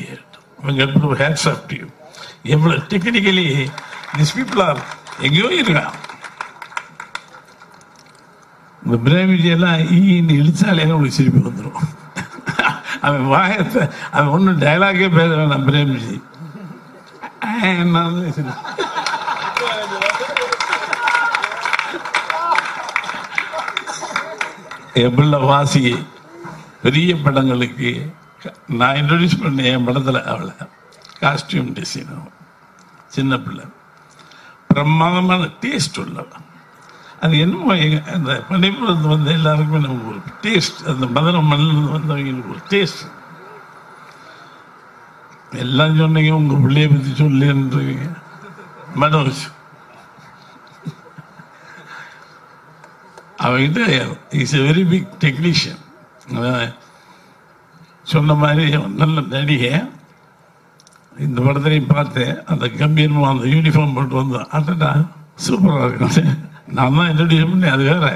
Venkat Prabhu, hats off to you. எவ்வளோ டெக்னிக்கலி திஸ் பீப்புள் ஆர் எங்கேயோ இருக்கான். இந்த பிரேமிஜியெல்லாம் ஈன்னு இழிச்சாலே உங்களுக்கு சிரிப்பு வந்துடும். அவன் வாயத்தை அவன் ஒன்றும் டைலாகே பேச வேண்டாம். பிரேமிஜி என்னாலே சிரிப்பு. எப்படில வாசியை பெரிய படங்களுக்கு நான் இன்ட்ரடியூஸ் பண்ணேன். என் படத்தில் அவளை காஸ்டியூம் டிசைனர், சின்ன பிள்ளை, பிரமாதமான டேஸ்ட் உள்ளவன். அது என்னமோ எங்கள் அந்த பணிபுரத்து வந்து எல்லாருக்குமே நமக்கு ஒரு டேஸ்ட், அந்த மதுரை மண்ணிலிருந்து வந்தவங்களுக்கு ஒரு டேஸ்ட். எல்லாம் சொன்னீங்க, உங்கள் பிள்ளையை பற்றி சொல்லுன்றீங்க. மனோஜ் அவங்கிட்ட is a very big technician. சொன்ன மாதிரி நல்ல நடிகை. இந்த படத்துலையும் பார்த்தேன், அந்த கம்பீரமாக அந்த யூனிஃபார்ம் போட்டு வந்தோம். அட்டா சூப்பராக இருக்கும். நான் தான் இன்ட்ரடியூஸ் பண்ணேன், அது வேற.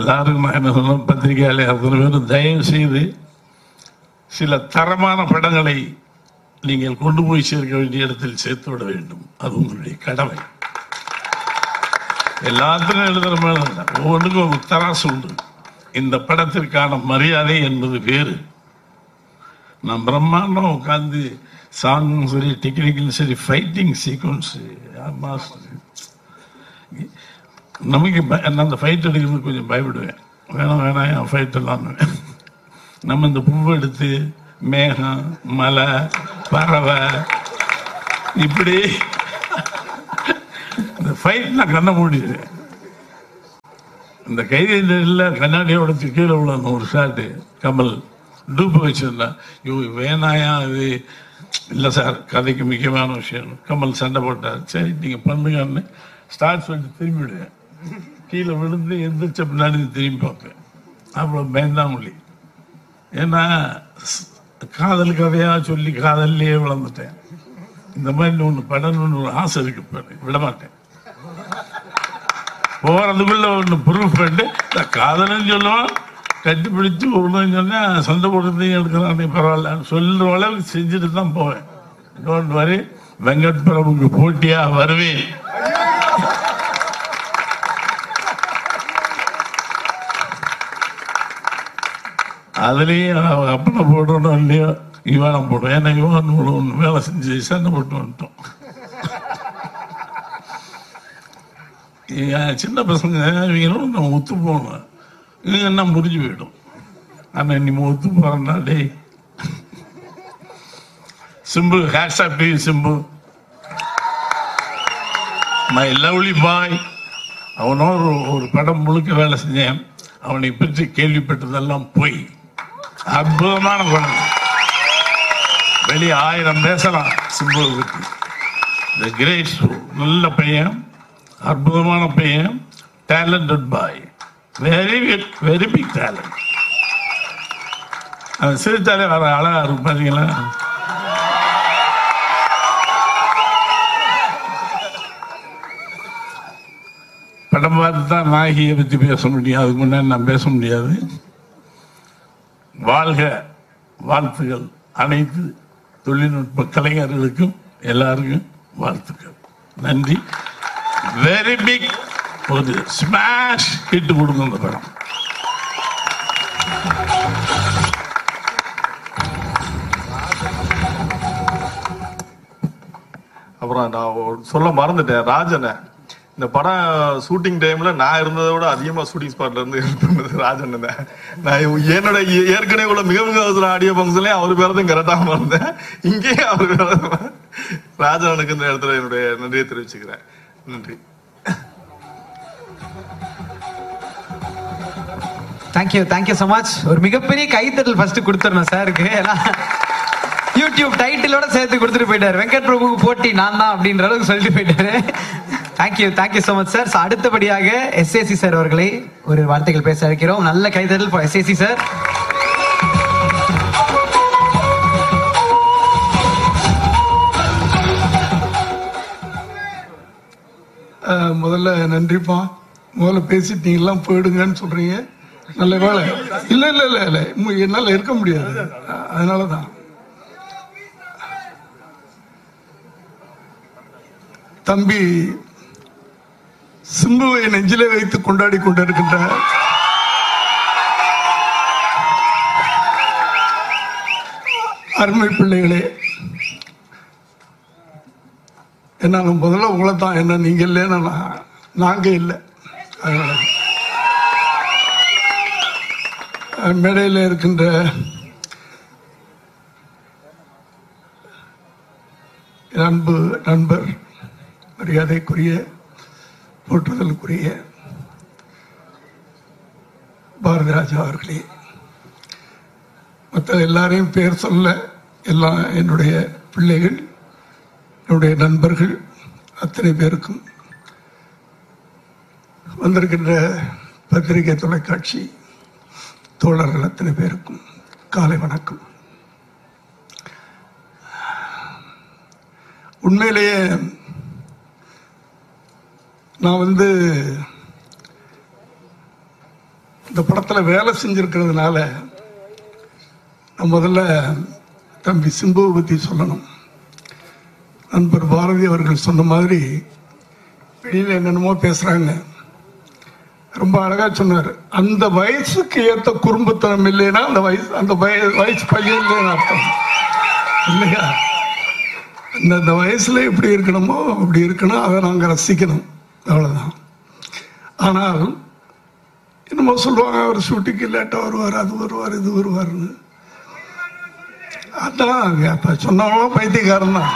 எல்லாருக்கும் நான் என்ன சொன்னேன், பத்திரிகையாளர் அத்தனை பேரும் தயவு செய்து சில தரமான படங்களை நீங்கள் கொண்டு போய் சேர்க்க வேண்டிய இடத்தில் சேர்த்து விட வேண்டும். அது உங்களுடைய கடமை. எல்லாத்திலும் எழுதுகிற மேலே ஒவ்வொன்றுக்கும் ஒரு தராசு உண்டு. இந்த படத்திற்கான மரியாதை என்பது வேறு. நான் பிரம்மாண்டம் உட்காந்து சாங்கும் சரி, டெக்னிக்கலும் சரி, ஃபைட்டிங் சீக்வன்ஸு நமக்கு நான் அந்த ஃபைட் எடுக்கிறது கொஞ்சம் பயப்படுவேன். வேணாம் வேணாம் என் ஃபைட் எல்லாம்னுவேன். நம்ம இந்த பூவை எடுத்து மேகம், மலை, பறவை, இப்படி இந்த ஃபைட் நான் கண்ணை மூடிடுவேன். இந்த கைதியில் கண்ணாடியோட கீழே உள்ள ஒரு ஷாட்டு கமல் டூப்பு வச்சுருந்தேன். யோ வேணாயா, அது இல்லை சார், கதைக்கு முக்கியமான விஷயம். கமல் சண்டை போட்டார். சரி நீங்கள் பண்ணுங்கன்னு ஸ்டார்ட் சொல்லிட்டு திரும்பிவிடுவேன். கீழே விழுந்து எந்திரிச்ச பின்னாடி திரும்பி பார்ப்பேன். அவ்வளோ பயந்தான் மொழி. ஏன்னா காதல் கதையாக சொல்லி காதல்லையே வளர்ந்துட்டேன். இந்த மாதிரி ஒன்று படணும்னு ஒரு ஆசை இருக்கு. இப்போ விடமாட்டேன். போகிறதுக்குள்ள ஒன்று ப்ரூஃப் பண்ணிட்டு நான் காதல்னு சொல்லுவேன். கட்டிப்பிடிச்சு ஒன்றுன்னு சொன்னால் சண்டை போடுறதையும் எடுக்கிறானே பரவாயில்லன்னு சொல்கிற அளவுக்கு செஞ்சுட்டு தான் போவேன். டோன்ட் வரி, வெங்கட் பிரபுக்கு போட்டியாக வருவேன். அதுலேயும் அப்பனை போடுறோம் இல்லையோ, யுவனை போடுவோம். ஏன்னா யுவன் ஒன்று வேலை செஞ்சு சண்டை போட்டு வந்துட்டோம். சின்ன பசங்க இவங்களோட நம்ம ஒத்து போகணும், இல்லைன்னா முடிஞ்சு போயிடும். ஆனால் நம்ம ஒத்து போகிறோம்னா டே Simbu, hashtag B Simbu, my lovely boy. அவனோட ஒரு படம் முழுக்க வேலை செஞ்சேன். அவனை பற்றி கேள்விப்பட்டதெல்லாம் போய் அற்புதமான படம். வெளியே ஆயிரம் பேசலாம் சிம்பு பற்றி. த கிரேட், நல்ல பையன், அற்புதமான பையன், talented boy, very very big talent. அவன் சிரித்தாலே வர அழகாக இருக்கும் பார்த்தீங்களா. படம் பார்த்து தான் நாயகியை பற்றி பேச முடியும். அதுக்கு முன்னாடி நான் பேச முடியாது. வாழ்க, வாழ்த்துக்கள் அனைத்து தொழில்நுட்ப கலைஞர்களுக்கும் எல்லாருக்கும் வாழ்த்துக்கள். நன்றி. வெரி பிக், ஒரு ஸ்மாஷ் ஹிட் கொடுங்க அந்த படம். அப்புறம் நான் சொல்ல மறந்துட்டேன் ராஜனை. இந்த படம் ஷூட்டிங் டைம்ல நான் இருந்ததை விட அதிகமாக ஷூட்டிங் ஸ்பாட்ல இருந்து ஹெல்ப் பண்ணது ராஜன் தான். நான் என்னோட ஏற்கனவே உள்ள மிக மிக அவசர ஆடியோ ஃபங்க்ஷன்லேயும் அவர் பேரதும் கரெக்டாக மறந்தேன். இங்கேயும் அவர் பேர ராஜனுக்கு இந்த இடத்துல என்னுடைய நன்றியை தெரிவிச்சுக்கிறேன். நன்றி. Thank you, thank you so much. ஒரு மிகப்பெரிய கைத்தட்டல் ஃபர்ஸ்ட் கொடுத்துடணும் சாருக்கு. ஏன்னா யூடியூப் டைட்டிலோட சேர்த்து கொடுத்துட்டு போயிட்டாரு. வெங்கட் பிரபுக்கு போட்டி நான் தான் அப்படின்ற அளவுக்கு சொல்லிட்டு போயிட்டாரு. Thank you, thank you so much sir. அடுத்தபடியாக எஸ்ஏசி சார் அவர்களை ஒரு வார்த்தைகள் பேச அழைக்கிறோம். நல்ல கைதட்டல் ஃபார் எஸ்ஏசி சார். முதல்ல நன்றிப்பா. முதல்ல பேசிட்டு நீங்கெல்லாம் போயிடுங்கன்னு சொல்றீங்க. நல்ல வேலை. இல்லை இல்லை இல்லை இல்லை என்னால் இருக்க முடியாது, அதனால தான். தம்பி சிம்புவை நெஞ்சிலே வைத்து கொண்டாடி கொண்டிருக்கின்ற அருமை பிள்ளைகளே, என்ன முதல்ல உங்களை தான். என்ன நீங்க இல்லைன்னா நாங்க இல்லை. மேடையில் இருக்கின்ற அன்பு நண்பர், மரியாதைக்குரிய போற்றுதலுக்குரிய பாரதி ராஜா அவர்களே, மற்ற எல்லாரையும் பேர் சொல்ல எல்லாம் என்னுடைய பிள்ளைகள், என்னுடைய நண்பர்கள் அத்தனை பேருக்கும், வந்திருக்கின்ற பத்திரிகை தொலைக்காட்சி தோழர்கள் அத்தனை பேருக்கும் காலை வணக்கம். உண்மையிலேயே நான் வந்து இந்த படத்தில் வேலை செஞ்சுருக்கிறதுனால நான் முதல்ல தம்பி சிம்புவை பற்றி சொல்லணும். நண்பர் பாரதி அவர்கள் சொன்ன மாதிரி வெளியில் என்னென்னமோ பேசுகிறாங்க. ரொம்ப அழகாக சொன்னார். அந்த வயசுக்கு ஏற்ற குறும்புத்தனம் இல்லைன்னா அந்த வயசு அந்த வய வயசு பையன் இல்லைன்னு அர்த்தம் இல்லையா. அந்த அந்த வயசில் எப்படி இருக்கணுமோ அப்படி இருக்கணும். அதை நாங்கள் ரசிக்கணும், அவ்வளோதான். ஆனால் என்னமோ சொல்லுவாங்க, அவர் ஷூட்டிங்கு லேட்டாக வருவார், அது வருவார், இது வருவார்னு. அதான் அப்போ சொன்னாங்களோ பைத்தியக்காரன் தான்.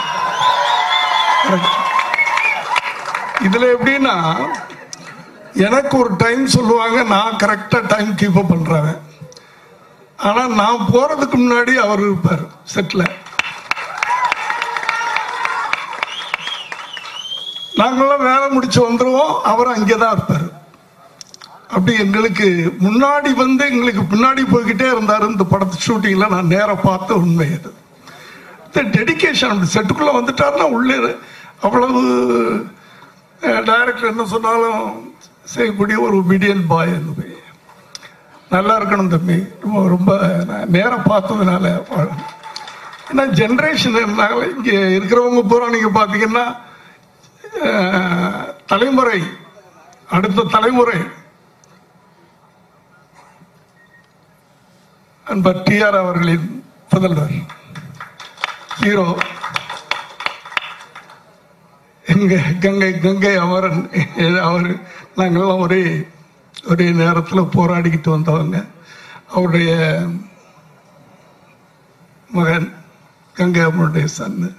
இதில் எப்படின்னா எனக்கு ஒரு டைம் சொல்லுவாங்க, நான் கரெக்டாக டைம் கீப்பப் பண்ணுறேன். ஆனால் நான் போகிறதுக்கு முன்னாடி அவர் இருப்பார் செட்டில். நாங்களாம் வேலை முடிச்சு வந்துடுவோம், அவர் அங்கே தான் இருப்பார். அப்படி எங்களுக்கு முன்னாடி வந்து எங்களுக்கு பின்னாடி போய்கிட்டே இருந்தார். இந்த படத்து ஷூட்டிங்கில் நான் நேராக பார்த்த உண்மை அது. இந்த டெடிக்கேஷன், அப்படி செட்டுக்குள்ளே வந்துட்டார்னா உள்ளே அவ்வளவு டைரக்டர் என்ன சொன்னாலும் செய்யக்கூடிய ஒரு ஒபீடியன் பாய். அது நல்லா இருக்கணும் தம்பி. ரொம்ப ரொம்ப நான் நேராக பார்த்ததுனால, ஏன்னா ஜென்ரேஷன் இருந்தாங்களே இங்கே இருக்கிறவங்க பூரா நீங்கள் பார்த்தீங்கன்னா தலைமுறை அடுத்த தலைமுறை. அன்பர் டி ஆர் அவர்களின் புதல்வர் ஹீரோ கங்கை கங்கை கங்கை அமரன் அவர், நாங்கள்லாம் ஒரே ஒரே நேரத்தில் போராடிக்கிட்டு வந்தவங்க. அவருடைய மகன் கங்கை அமரனுடைய சன்னு.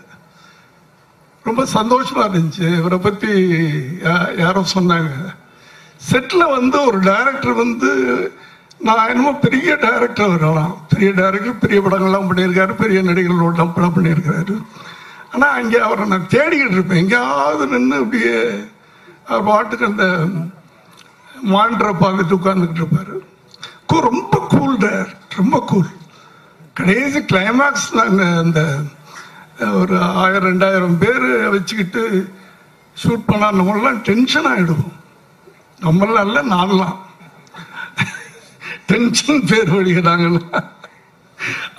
ரொம்ப சந்தோஷமா இருந்துச்சு. இவரை பற்றி யாரும் சொன்னாங்க, செட்டில் வந்து ஒரு டைரக்டர் வந்து நான் என்னமோ பெரிய டைரக்டர் வரலாம், பெரிய டைரக்டர் பெரிய படங்கள்லாம் பண்ணியிருக்காரு, பெரிய நடிகர்களோடலாம் படம் பண்ணியிருக்காரு. ஆனால் அங்கே அவரை நான் தேடிக்கிட்டு இருப்பேன், எங்கேயாவது நின்று அப்படியே அவர் பாட்டுக்கு அந்த மாண்டரை பார்த்துட்டு உட்காந்துக்கிட்டு இருப்பார். ரொம்ப கூல் டைரக்டர், ரொம்ப கூல். கடைசி கிளைமேக்ஸ் நாங்கள் அந்த ஒரு ஆயிரம் ரெண்டாயிரம் பேர் வச்சுக்கிட்டு ஷூட் பண்ணால் நம்மளாம் டென்ஷன் ஆகிடுவோம். நம்மளாம் இல்லை, நான்லாம் டென்ஷன் பேர் வழிகிறாங்களா.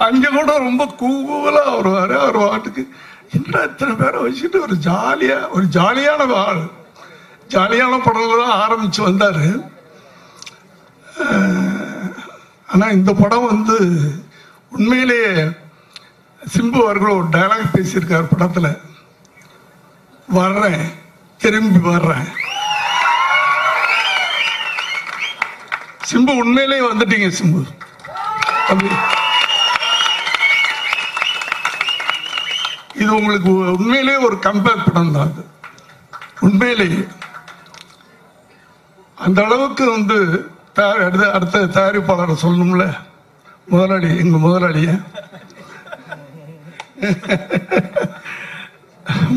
அங்கே கூட ரொம்ப கூவலாக வருவார். அவர் வாட்டுக்கு இன்னும் இத்தனை பேரை வச்சுக்கிட்டு ஒரு ஜாலியாக ஒரு ஜாலியான ஆள், ஜாலியான படங்கள் தான் ஆரம்பித்து வந்தார். ஆனால் இந்த படம் வந்து உண்மையிலேயே சிம்பு அவர்கள் ஒரு டயலாக் பேசியிருக்கார் படத்தில், வர்றேன் திரும்பி வர்றேன். சிம்பு உண்மையிலேயே வந்துட்டீங்க சிம்பு. இது உங்களுக்கு உண்மையிலேயே ஒரு கம்பேர் படம் தான். அது உண்மையிலேயே அந்த அளவுக்கு வந்து அடுத்த அடுத்த தயாரிப்பாளரை சொல்லணும்ல, முதலாளி எங்க முதலாளிய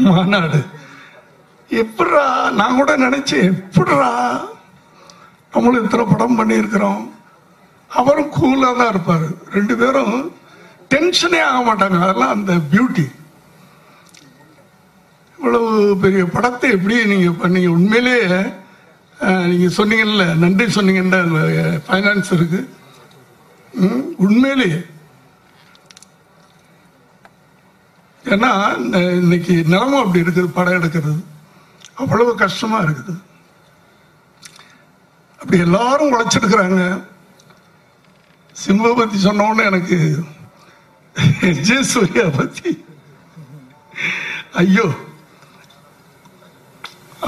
மாநாடு எப்படா நான் கூட நினைச்சேன், எப்படா நம்மளும் இத்தனை படம் பண்ணியிருக்கிறோம். அவரும் கூலாக தான் இருப்பார், ரெண்டு பேரும் டென்ஷனே ஆக மாட்டாங்க. அதெல்லாம் அந்த பியூட்டி. இவ்வளவு பெரிய படத்தை எப்படி நீங்கள் பண்ணீங்க? உண்மையிலேயே நீங்கள் சொன்னீங்கல்ல, நன்றி சொன்னீங்கன்னா ஃபைனான்ஸ் இருக்குது. உண்மையிலேயே ஏன்னா இன்னைக்கு நிலமும் அப்படி இருக்குது, படம் எடுக்கிறது அவ்வளவு கஷ்டமாக இருக்குது. அப்படி எல்லாரும் உழைச்சிருக்கிறாங்க. சிம்பு பற்றி சொன்னோன்னு எனக்கு ஜே சூர்யா பற்றி, ஐயோ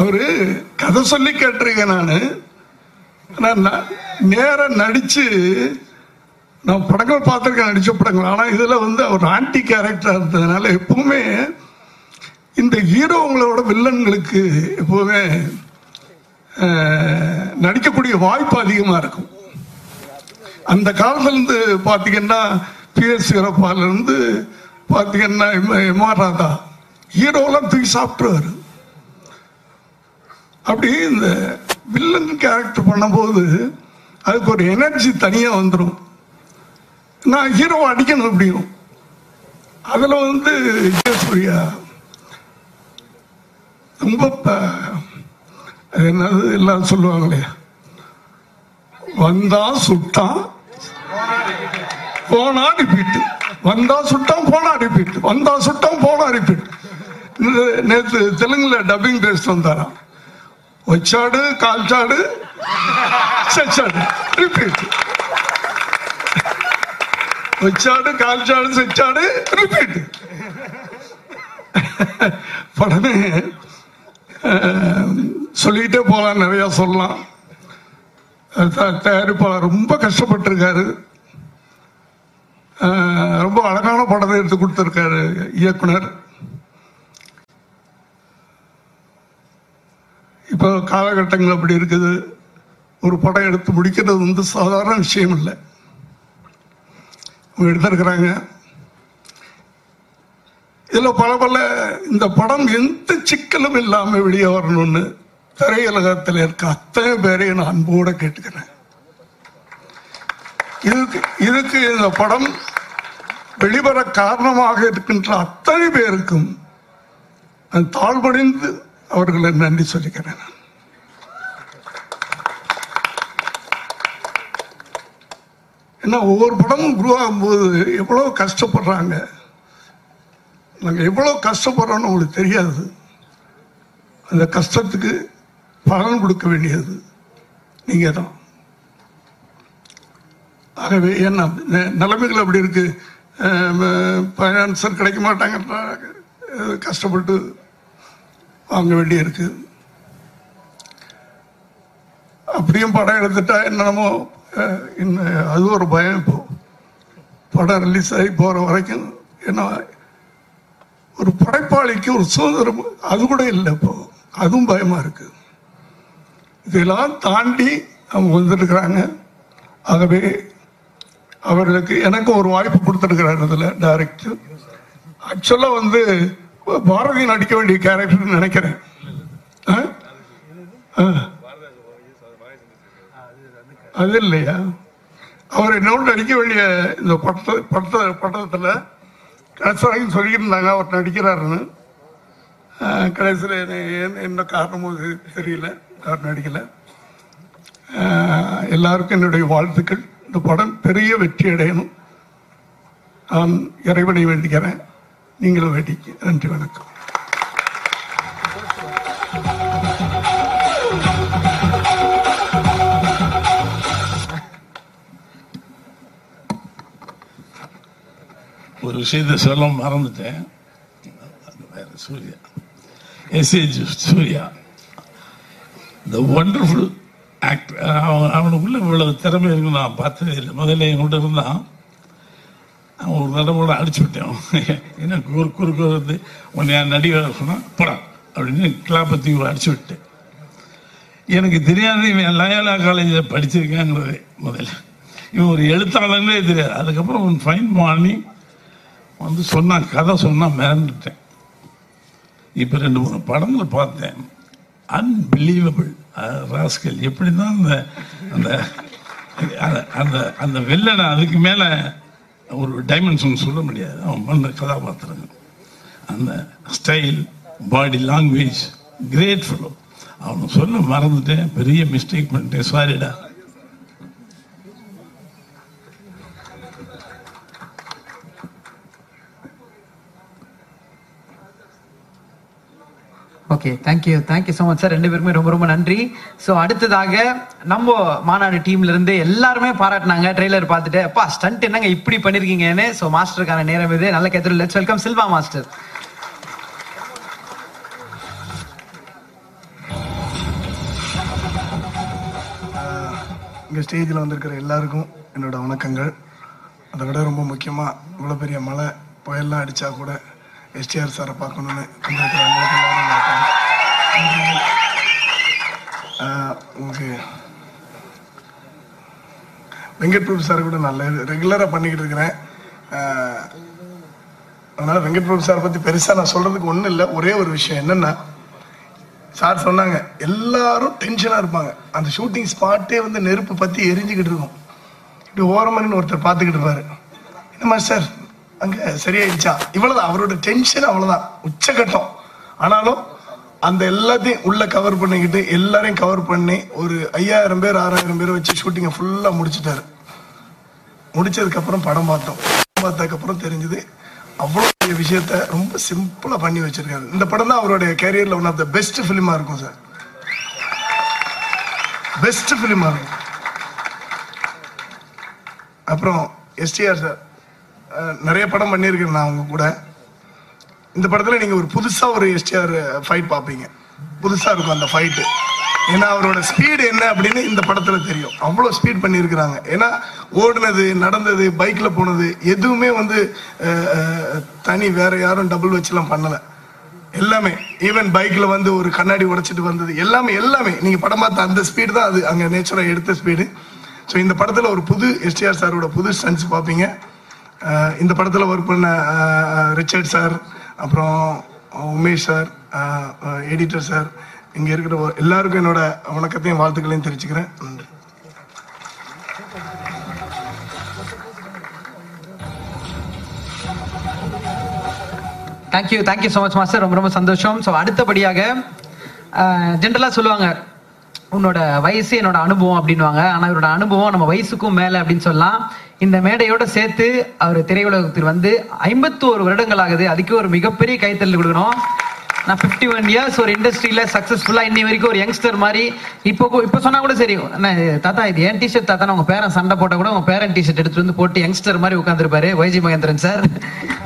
அவரு கதை சொல்லி கேட்டிருக்கேன் நான், நேராக நடித்து நான் படங்கள் பார்த்துருக்கேன், நடித்த படங்கள். ஆனால் இதில் வந்து அவர் ஆன்டி கேரக்டராக இருந்ததுனால எப்பவுமே இந்த ஹீரோங்களோட வில்லன்களுக்கு எப்பவுமே நடிக்கக்கூடிய வாய்ப்பு அதிகமாக இருக்கும். அந்த காலத்துலேருந்து பார்த்தீங்கன்னா பிஎஸ் வீரப்பாலேருந்து பார்த்தீங்கன்னா எம் ஆர் ராதா ஹீரோலாம் தூக்கி சாப்பிட்ருவார். அப்படி இந்த வில்லன் கேரக்டர் பண்ணும்போது அதுக்கு ஒரு எனர்ஜி தனியாக வந்துடும். நான் ஹீரோவை அடிக்கணும் அப்படியும். அதில் வந்து ஜெயசூர்யா ரொம்ப என்னது எல்லாம் சொல்லுவாங்களே, வந்தா சுட்டான் போனா ரிப்பீட்டு, வந்தா சுட்டான் போனா ரிப்பீட்டு, வந்தா சுட்டான் போனா ரிப்பீட்டு. நேற்று தெலுங்குல டப்பிங் பேசிட்டு வந்தாராம், வச்சாடு கால்ச்சாடு செச்சாடு ரிப்பீட்டு, வச்சாடு கால்ச்சாடு செச்சாடு ரிப்பீட்டு. படமே சொல்லிகிட்டே போகலாம், நிறையா சொல்லலாம். தயாரிப்பாளர் ரொம்ப கஷ்டப்பட்டிருக்காரு, ரொம்ப அழகான படத்தை எடுத்து கொடுத்துருக்காரு இயக்குனர். இப்போ காலகட்டங்கள் அப்படி இருக்குது, ஒரு படம் எடுத்து முடிக்கிறது வந்து சாதாரண விஷயம் இல்லை. அவங்க எடுத்திருக்கிறாங்க இதில் பல பல. இந்த படம் எந்த சிக்கலும் இல்லாமல் வெளியே வரணும்னு திரையுலகத்தில் இருக்க அத்தனை பேரையும் நான் அன்போடு கேட்டுக்கிறேன். இதுக்கு இதுக்கு இந்த படம் வெளிவர காரணமாக இருக்கின்ற அத்தனை பேருக்கும் நான் தாழ்வடைந்து அவர்களை நன்றி சொல்லிக்கிறேன். நான் ஏன்னா ஒவ்வொரு படமும் உருவாகும் போது எவ்வளோ கஷ்டப்படுறாங்க, நாங்கள் எவ்வளோ கஷ்டப்படுறோன்னு உங்களுக்கு தெரியாது. அந்த கஷ்டத்துக்கு பலன் கொடுக்க வேண்டியது நீங்கள் தான். ஆகவே ஏன்னா நிலைமைகள் அப்படி இருக்குது, ஃபைனான்சர் கிடைக்க மாட்டாங்க, கஷ்டப்பட்டு வாங்க வேண்டிய இருக்கு. அப்படியும் படம் எடுத்துட்டா என்னமோ இன்னும் அது ஒரு பயம். இப்போ படம் ரிலீஸ் ஆகி போகிற வரைக்கும் ஏன்னா ஒரு படைப்பாளிக்கு ஒரு சுதந்திரம் அது கூட இல்லை. இப்போ அதுவும் பயமாக இருக்கு. இதெல்லாம் தாண்டி அவங்க வந்துருக்கிறாங்க. ஆகவே அவர்களுக்கு எனக்கு ஒரு வாய்ப்பு கொடுத்துருக்கிறார் இதில் டைரக்டர். ஆக்சுவலாக வந்து பாரதி நடிக்க வேண்டிய கேரக்டர்னு நினைக்கிறேன். அது இல்லையா அவர் என்னோட நடிக்க வேண்டிய இந்த பட்ட பட்ட பட்டத்தில் கடைசின்னு சொல்லியிருந்தாங்க அவர் நடிக்கிறாருன்னு. கடைசியில் என்ன என்ன காரணமும் தெரியல, அவர் நடிக்கலை. எல்லாருக்கும் என்னுடைய வாழ்த்துக்கள். இந்த படம் பெரிய வெற்றி அடையணும் நான் இறைவனை வேண்டிக்கிறேன். நீங்களும் வேண்டிக்க. நன்றி, வணக்கம். ஒரு விஷயத்தை சொல்ல மறந்துட்டேன். Surya, S. S. Surya, the wonderful actor. அவன் அவனுக்குள்ளே இவ்வளவு திறமை இருக்குன்னு நான் பார்த்ததே இல்லை. முதல்ல என்கிட்ட இருந்தான், அவன் ஒரு தடவோட அடிச்சு விட்டேன். ஏன்னா குறு குறுக்கு வந்து உன்னை என் நடிகர் சொன்னான் படம் அப்படின்னு கிளாப்பத்தி அடிச்சு விட்டேன். எனக்கு தெரியாது இவன் லயோலா காலேஜில் படிச்சிருக்காங்கிறதே. முதல்ல இவன் ஒரு எழுத்தாளர்களே தெரியாது. அதுக்கப்புறம் உன் ஃபைன் மார்னிங் வந்து சொன்னான், கதை சொன்னால் மிரண்டுட்டேன். இப்போ ரெண்டு மூணு படங்கள் பார்த்தேன். Unbelievable rascal. எப்படி தான் அந்த அந்த அந்த அந்த வில்லனை அதுக்கு மேலே ஒரு டைமென்ஷன் சொல்ல முடியாது. அவன் பண்ண கதாபாத்திரங்கள், அந்த style, body language great fellow. அவனை சொல்ல மறந்துட்டேன், பெரிய மிஸ்டேக் பண்ணிட்டேன், சாரிடா. Okay, thank you thank you so much sir. ரெண்டு பேருக்குமே ரொம்ப ரொம்ப நன்றி. ஸோ அடுத்ததாக நம்ம மாநாடு டீம்லேருந்து எல்லாருமே பாராட்டினாங்க. ட்ரெய்லர் பார்த்துட்டு அப்பா ஸ்டண்ட் என்னங்க இப்படி பண்ணியிருக்கீங்கன்னு. ஸோ மாஸ்டருக்கான நேரம் இது. நல்ல கேத்துரு. Let's welcome Selva master. இங்கே ஸ்டேஜில் வந்திருக்கிற எல்லாருக்கும் என்னோட வணக்கங்கள். அதை விட ரொம்ப முக்கியமாக இவ்வளோ பெரிய மழை புயல்லாம் அடித்தா கூட எஸ்டிஆர் சாரை பார்க்கணுன்னு உங்களுக்கு வெங்கட் பிரபு சார் கூட நல்ல ரெகுலராக பண்ணிக்கிட்டு இருக்கிறேன். அதனால் வெங்கட் பிரபு சாரை பற்றி பெருசாக நான் சொல்கிறதுக்கு ஒன்றும் இல்லை. ஒரே ஒரு விஷயம் என்னென்னா, சார் சொன்னாங்க எல்லாரும் டென்ஷனாக இருப்பாங்க. அந்த ஷூட்டிங் ஸ்பாட்டே வந்து நெருப்பு பற்றி எரிஞ்சிக்கிட்டு இருக்கும். இப்படி ஓரமணின்னு ஒருத்தர் பார்த்துக்கிட்டு இருப்பார், என்னம்மா சார் அங்கே சரியாயிடுச்சா, இவ்வளோதான் அவரோட டென்ஷன், அவ்வளோதான் உச்சக்கட்டம். ஆனாலும் அந்த எல்லாத்தையும் உள்ளே கவர் பண்ணிக்கிட்டு எல்லாரையும் கவர் பண்ணி ஒரு ஐயாயிரம் பேர் ஆறாயிரம் பேர் வச்சு ஷூட்டிங்கை ஃபுல்லாக முடிச்சுட்டாரு. முடிச்சதுக்கப்புறம் படம் பார்த்தோம். பார்த்ததுக்கப்புறம் தெரிஞ்சது அவ்வளோ பெரிய விஷயத்த ரொம்ப சிம்பிளாக பண்ணி வச்சுருக்காரு. இந்த படம் தான் அவருடைய கேரியரில் ஒன் ஆஃப் த பெஸ்ட் ஃபிலிமாக இருக்கும் சார். பெஸ்ட் ஃபிலிமாக இருக்கும். அப்புறம் எஸ்டிஆர் சார் நிறைய படம் பண்ணியிருக்கேன் நான் அவங்க கூட. இந்த படத்தில் நீங்கள் ஒரு புதுசாக ஒரு எஸ்டிஆர் ஃபைட் பார்ப்பீங்க. புதுசாக இருக்கும் அந்த ஃபைட்டு. ஏன்னா அவரோட ஸ்பீடு என்ன அப்படின்னு இந்த படத்தில் தெரியும். அவ்வளோ ஸ்பீட் பண்ணியிருக்கிறாங்க. ஏன்னா ஓடுனது, நடந்தது, பைக்கில் போனது எதுவுமே வந்து தனி வேறு யாரும் டபுள் வச்சுலாம் பண்ணலை. எல்லாமே ஈவன் பைக்கில் வந்து ஒரு கண்ணாடி உடைச்சிட்டு வந்தது எல்லாமே எல்லாமே நீங்கள் படம் பார்த்த அந்த ஸ்பீடு தான் அது அங்கே நேச்சுராக எடுத்த ஸ்பீடு. ஸோ இந்த படத்தில் ஒரு புது எஸ்டிஆர் சாரோட புது ஸ்டன்ஸ் பார்ப்பீங்க. இந்த படத்தில் ஒர்க் பண்ண ரிச்சர்ட் சார், அப்புறம் உமேஷ் சார், எடிட்டர் சார், இங்கே இருக்கிற எல்லாருக்கும் என்னோட வணக்கத்தையும் வாழ்த்துக்களையும் தெரிவிச்சுக்கிறேன். நன்றி. Thank you thank you so much master. ரொம்ப ரொம்ப சந்தோஷம். ஸோ அடுத்தபடியாக ஜென்ரலாக சொல்லுவாங்க உன்னோட வயசு என்னோட அனுபவம் அப்படின்வாங்க. ஆனால் இவரோட அனுபவம் நம்ம வயசுக்கும் மேலே அப்படின்னு சொல்லலாம். இந்த மேடையோடு சேர்த்து அவர் திரையுலகத்தில் வந்து ஐம்பத்தோரு வருடங்கள் ஆகுது. அதுக்கு ஒரு மிகப்பெரிய கைத்தறி கொடுக்கணும். நான் ஃபிஃப்டி ஒன் இயர்ஸ் ஒரு இண்டஸ்ட்ரியில் சக்ஸஸ்ஃபுல்லாக இன்னி வரைக்கும் ஒரு யங்ஸ்டர் மாதிரி. இப்போ இப்போ சொன்னால் கூட சரி, நான் தாத்தா இது ஏன் டிஷர்ட் தாத்தா, உங்கள் பேரன் சண்டை போட்டால் கூட உங்கள் பேரன் டிஷர்ட் எடுத்துகிட்டு வந்து போட்டு யங்ஸ்டர் மாதிரி உட்காந்துருப்பாரு ஒய்ஜி மகேந்திரன் சார்.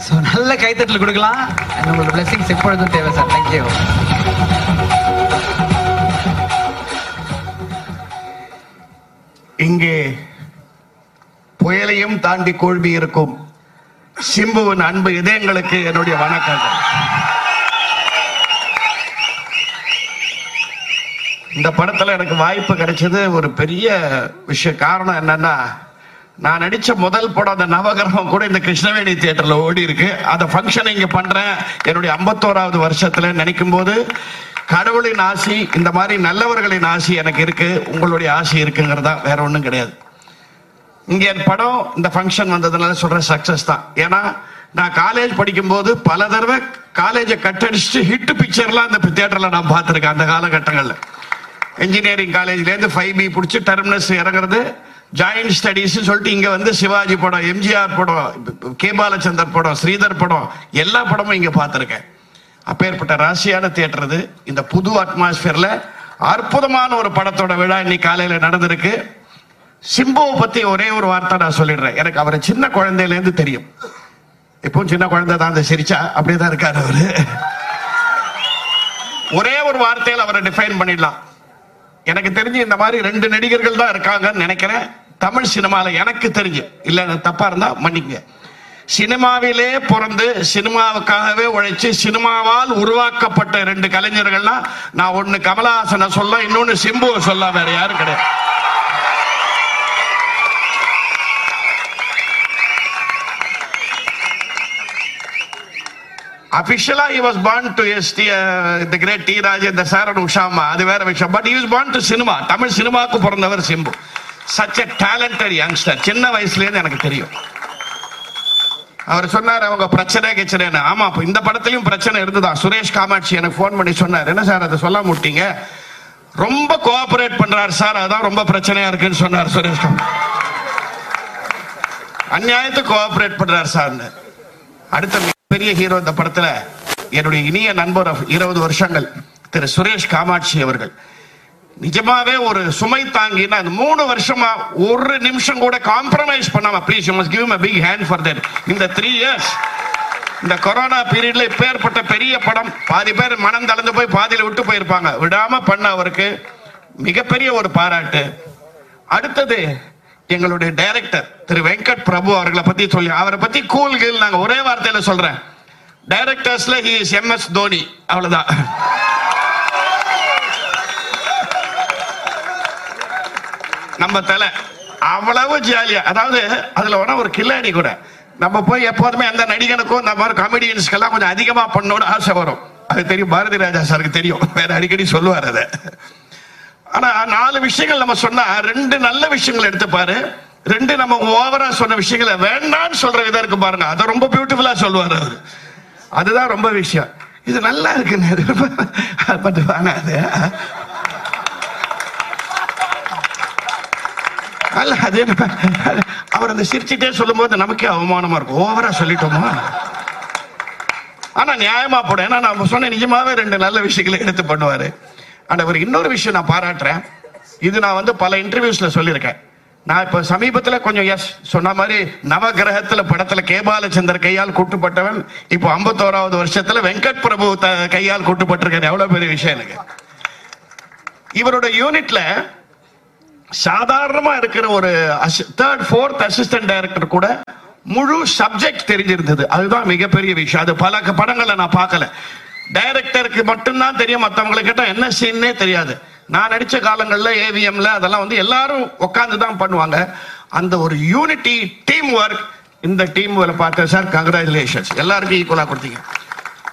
ஸோ நல்ல கைத்தறி கொடுக்கலாம். நம்மளோட பிளெஸிங்ஸ் எப்பொழுதும் தேவை சார். தேங்க்யூ. இங்கே புயலையும் தாண்டி கோல்வி இருக்கும் சிம்புவின் அன்பு இதயங்களுக்கு என்னுடைய வணக்கங்கள். இந்த படத்துல எனக்கு வாய்ப்பு கிடைச்சது ஒரு பெரிய விஷயம். காரணம் என்னன்னா, நான் நடிச்ச முதல் படம் அந்த நவகிரகம் கூட இந்த கிருஷ்ணவேணி தியேட்டர்ல ஓடி இருக்கு. அதை ஃபங்க்ஷன் இங்க பண்றேன் என்னுடைய ஐம்பத்தோராவது வருஷத்துல நினைக்கும் போது கடவுளின் ஆசி, இந்த மாதிரி நல்லவர்களின் ஆசி எனக்கு இருக்கு, உங்களுடைய ஆசி இருக்குங்கிறதா, வேற ஒன்றும் கிடையாது. இங்க என் படம் இந்த ஃபங்க்ஷன் வந்ததுனால சொல்ற சக்சஸ் தான். ஏன்னா நான் காலேஜ் படிக்கும்போது பல தடவை காலேஜை கட்டடிச்சுட்டு ஹிட் பிக்சர்லாம் அந்த தியேட்டர்ல நான் பார்த்துருக்கேன். அந்த காலகட்டங்கள்ல இன்ஜினியரிங் காலேஜ்லேருந்து ஃபைவ் பி பிடிச்சி டெர்மினஸ் இறங்குறது, ஜாயிண்ட் ஸ்டடீஸ் சொல்லிட்டு இங்க வந்து சிவாஜி படம், எம்ஜிஆர் படம், கே பாலச்சந்தர் படம், ஸ்ரீதர் படம், எல்லா படமும் இங்க பார்த்துருக்கேன். அப்பேற்பட்ட ராசியான தியேட்டர் இது. இந்த புது அட்மாஸ்பியர்ல அற்புதமான ஒரு படத்தோட விழா இன்னைக்கு காலையில நடந்திருக்கு. சிம்புவை பத்தி ஒரே ஒரு வார்த்தை நான் சொல்லிடுறேன். எனக்கு அவரை சின்ன குழந்தையிலேருந்து தெரியும். இப்போ சின்ன குழந்தை தான், அந்த சிரிச்சா அப்படியேதான் இருக்காரு அவரு. ஒரே ஒரு வார்த்தையில் அவரை டிஃபைன் பண்ணிடலாம். எனக்கு தெரிஞ்சு இந்த மாதிரி ரெண்டு நடிகர்கள் தான் இருக்காங்கன்னு நினைக்கிறேன் தமிழ் சினிமால. எனக்கு தெரிஞ்சு, இல்ல தப்பா இருந்தா மன்னிங்க. சினிமாவிலே பிறந்து சினிமாவுக்காகவே உழைச்சு சினிமாவால் உருவாக்கப்பட்ட ரெண்டு கலைஞர்கள்னா, நான் ஒன்னு கமலஹாசனை சொல்ல, இன்னொன்னு சிம்புவை சொல்ல, வேற யாரும் கிடையாது. Officially he was born to S T uh, the great T Rajendra sir and Ushama, adu vera vishayam, but he was born to cinema. Tamil cinema ku porandavar Simbu, such a talented youngster. Chinna vayasile enakku theriyum. அவர் சொன்னார் அவங்க பிரச்சனை கேச்சறேன்னு. ஆமா, இந்த படத்திலும் பிரச்சனை இருந்துதான். சுரேஷ் காமாட்சி எனக்கு phone பண்ணி சொன்னார், என்ன சார் அதை சொல்ல மாட்டீங்க, ரொம்ப கோஆபரேட் பண்றாரு சார், அதான் ரொம்ப பிரச்சனையா இருக்குன்னு சொன்னார். சுரேஷ் காமாட்சி அநியாயத்துக்கு கோஆபரேட் பண்றாரு சார்னு. அடுத்த பெரிய ஹீரோ இந்த படத்துல என்னுடைய இனிய நண்பர் இருபது வருஷங்கள் திரு சுரேஷ் காமாட்சி அவர்கள் நிஜமாவே ஒரு சுமை தாங்கினா மூணு வருஷமா ஒரு நிமிஷம் கூட காம்ப்ரமைஸ் பண்ணாம, please you must give him a big hand for that. இந்த த்ரீ இயர்ஸ் இந்த கொரோனா பீரியட்ல இப்பேற்பட்ட பெரிய படம், பாதி பேர் மனம் தளர்ந்து போய் பாதியில விட்டு போயிருப்பாங்க, விடாம பண்ண அவருக்கு மிகப்பெரிய ஒரு பாராட்டு. அடுத்தது எங்களுடைய டைரக்டர் திரு வெங்கட் பிரபு அவர்களை பத்தி சொல்லி, அவரை பத்தி கூல் கீழ் நாங்க ஒரே வார்த்தையில சொல்றேன், டைரக்டர்ஸ்ல he is M S Dhoni, அவ்வளவுதான். நம்ம தலை அவ்வளவு ஜாலியா, அதாவது அதுல ஒன்னா ஒரு கில்லாடி கூட. நம்ம போய் எப்போதுமே அந்த நடிகனுக்கும் இந்த மாதிரி காமெடியன்ஸ்க்கெல்லாம் கொஞ்சம் அதிகமா பண்ணோட ஆசை வரும். அது தெரியும் பாரதி ராஜா சாருக்கு, தெரியும், வேற அடிக்கடி சொல்லுவார் அதை. ஆனா நாலு விஷயங்கள் நம்ம சொன்னா ரெண்டு நல்ல விஷயங்கள் எடுத்துப்பாரு, ரெண்டு நம்ம ஓவரா சொன்ன விஷயங்களை வேண்டான்னு சொல்ற விதம் இருக்கு பாருங்க, அதை ரொம்ப பியூட்டிஃபுல்லா சொல்லுவார் அவரு. அதுதான் ரொம்ப விஷயம். இது நல்லா இருக்குன்னு அதே அவர் அந்த சிரிச்சுட்டே சொல்லும் போது நமக்கே அவமானமா இருக்கும், ஓவரா சொல்லிட்டோமா. ஆனா நியாயமா போடும், ஏன்னா நம்ம சொன்ன நிஜமாவே ரெண்டு நல்ல விஷயங்களை எடுத்து பண்ணுவாரு. அண்ட் அவர் இன்னொரு விஷயம் நான் பாராட்டுறேன், இது நான் வந்து பல இன்டர்வியூஸ்ல சொல்லியிருக்கேன். நான் இப்போ சமீபத்தில் கொஞ்சம் எஸ் சொன்ன மாதிரி நவகிரகத்தில் படத்தில் கேபாலச்சந்தர் கையால் கூட்டுப்பட்டவன் இப்போ ஐம்பத்தோராவது வருஷத்தில் வெங்கட் பிரபு த கையால் கூட்டுப்பட்டிருக்கேன். எவ்வளோ பெரிய விஷயம் எனக்கு. இவரோட யூனிட்ல சாதாரணமாக இருக்கிற ஒரு அசி தேர்ட் ஃபோர்த் அசிஸ்டன்ட் டைரக்டர் கூட முழு சப்ஜெக்ட் தெரிஞ்சிருந்தது. அதுதான் மிகப்பெரிய விஷயம். அது பல படங்களை நான் பார்க்கல. டைரக்டருக்கு மட்டும்தான் தெரியும், மற்றவங்களை கேட்டால் என்ன சீன்னே தெரியாது. நான் நடித்த காலங்களில் ஏவிஎம்ல அதெல்லாம் வந்து எல்லாரும் உட்காந்து தான் பண்ணுவாங்க. அந்த ஒரு யூனிட்டி, டீம் ஒர்க், இந்த டீம் பார்த்தேன் சார், கங்க்ராச்சுலேஷன்ஸ், எல்லாருக்கும் ஈக்குவலாக கொடுத்தீங்க.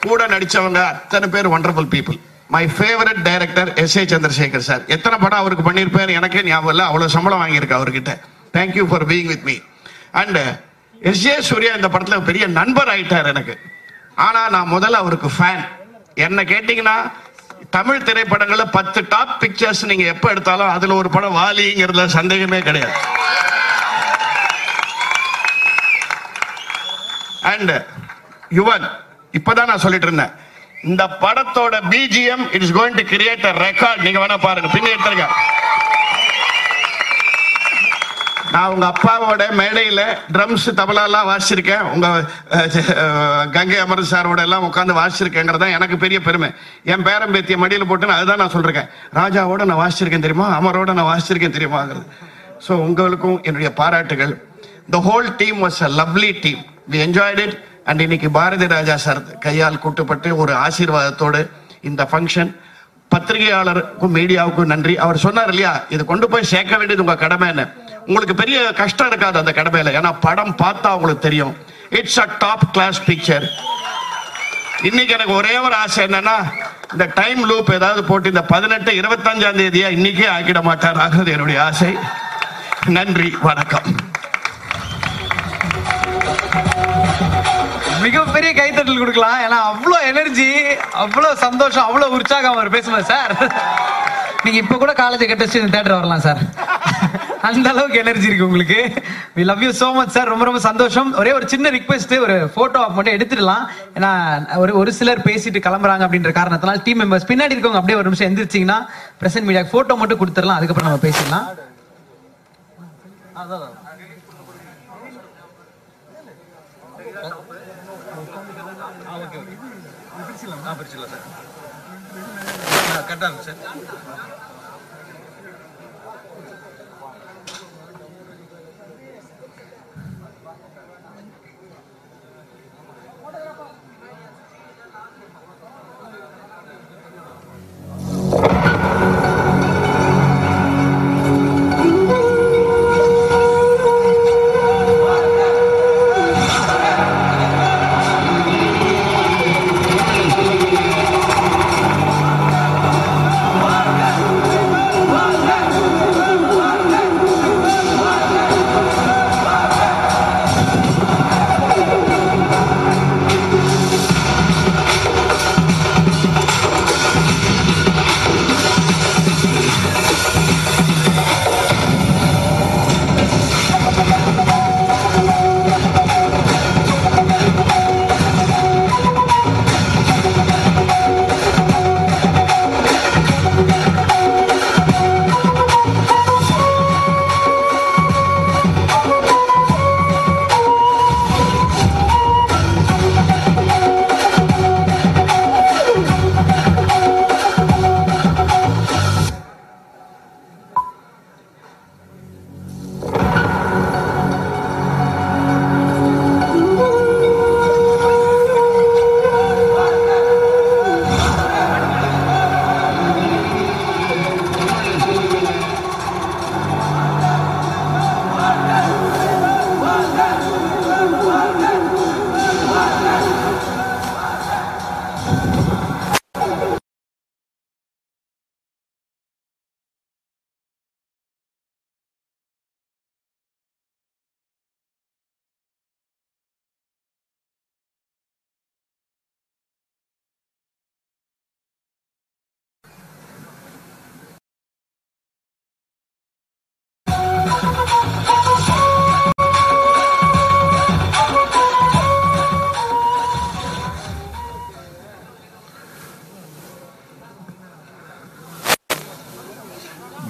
கூட நடித்தவங்க அத்தனை பேர் wonderful people. My favourite director S A Chandrasekhar sir. எத்தனை படம் அவருக்கு பண்ணியிருப்பேன் எனக்கே ஞாபகம் இல்லை, அவ்வளோ சம்பளம் வாங்கியிருக்கேன் அவர்கிட்ட. Thank you for being with me. And S A Surya இந்த படத்தில் பெரிய நண்பர் ஆயிட்டார் எனக்கு. ஆனால் நான் முதல்ல அவருக்கு ஃபேன். என்ன கேட்டீங்கன்னா, தமிழ் திரைப்படங்கள்ல பத்து டாப் பிக்சர்ஸ் நீங்க எப்ப எடுத்தாலும் அதுல ஒரு படம் வாலிங்கிறதுல சந்தேகமே கிடையாது. அண்ட் யுவன், இப்பதான் நான் சொல்லிட்டு இருந்தேன், இந்த படத்தோட BGM it is going to create a record. நீங்க வேணா பாருங்க, பின்ன எடுத்துருங்க. நான் உங்க அப்பாவோட மேடையில ட்ரம்ஸ் தபலா எல்லாம் வாசிச்சிருக்கேன், உங்க கங்கை அமரன் சாரோட எல்லாம் உட்காந்து வாசிச்சிருக்கேங்கிறதா எனக்கு பெரிய பெருமை. என் பேரன் பேத்திய மடியில போட்டுன்னு அதுதான் நான் சொல்றேன், ராஜாவோட நான் வாசிச்சிருக்கேன் தெரியுமா, அமரோட நான் வாசிச்சிருக்கேன் தெரியுமாங்கிறது. ஸோ உங்களுக்கும் என்னுடைய பாராட்டுகள். The whole team was a lovely team, we enjoyed it. And இன்னைக்கு பாரதி ராஜா சார் கையால் கூட்டப்பட்டு ஒரு ஆசீர்வாதத்தோடு இந்த ஃபங்க்ஷன். பத்திரிகையாளருக்கும் மீடியாவுக்கும் நன்றி. அவர் சொன்னார் இல்லையா, இது கொண்டு போய் சேர்க்க வேண்டியது உங்க கடமைன்னு. உங்களுக்கு பெரிய கஷ்டம் இருக்காது அந்த கடமையில, ஏன்னா படம் பார்த்தா உங்களுக்கு தெரியும். It's a top class picture. இன்னைக்கு எனக்கு ஒரே ஒரு ஆசை என்னன்னா, இந்த டைம் லூப் ஏதாவது போட்டு இந்த பதினெட்டு இருபத்தஞ்சாம் தேதியா இன்னைக்கே ஆக்கிட மாட்டார் ஆகிறது என்னுடைய ஆசை. நன்றி, வணக்கம். மிகப்பெரிய கைத்தட்டல் கொடுக்கலாம், ஏன்னா அவ்வளோ எனர்ஜி, அவ்வளோ சந்தோஷம், அவ்வளோ உற்சாகம் அவர் பேசுவார். சார் நீங்க இப்ப கூட காலேஜை கட்டச்சு இந்த தேட்டர் வரலாம் சார், அந்த அளவுக்கு எனர்ஜி இருக்கு உங்களுக்கு. We love you so much sir, ரொம்ப ரொம்ப சந்தோஷம். ஒரே ஒரு சின்ன ரிக்வெஸ்ட், ஒரு போட்டோ மட்டும் எடுத்துடலாம், ஏன்னா ஒரு ஒரு சிலர் பேசிட்டு கிளம்புறாங்க அப்படின்ற காரணத்தினால டீம் மெம்பர்ஸ் பின்னாடி இருக்கவங்க அப்படியே ஒரு நிமிஷம் எந்திரிச்சிங்கன்னா பிரசன்ட் மீடியா போட்டோ மட்டும் கொடுத்துடலாம், அதுக்கப்புறம் நம்ம பேசிடலாம்.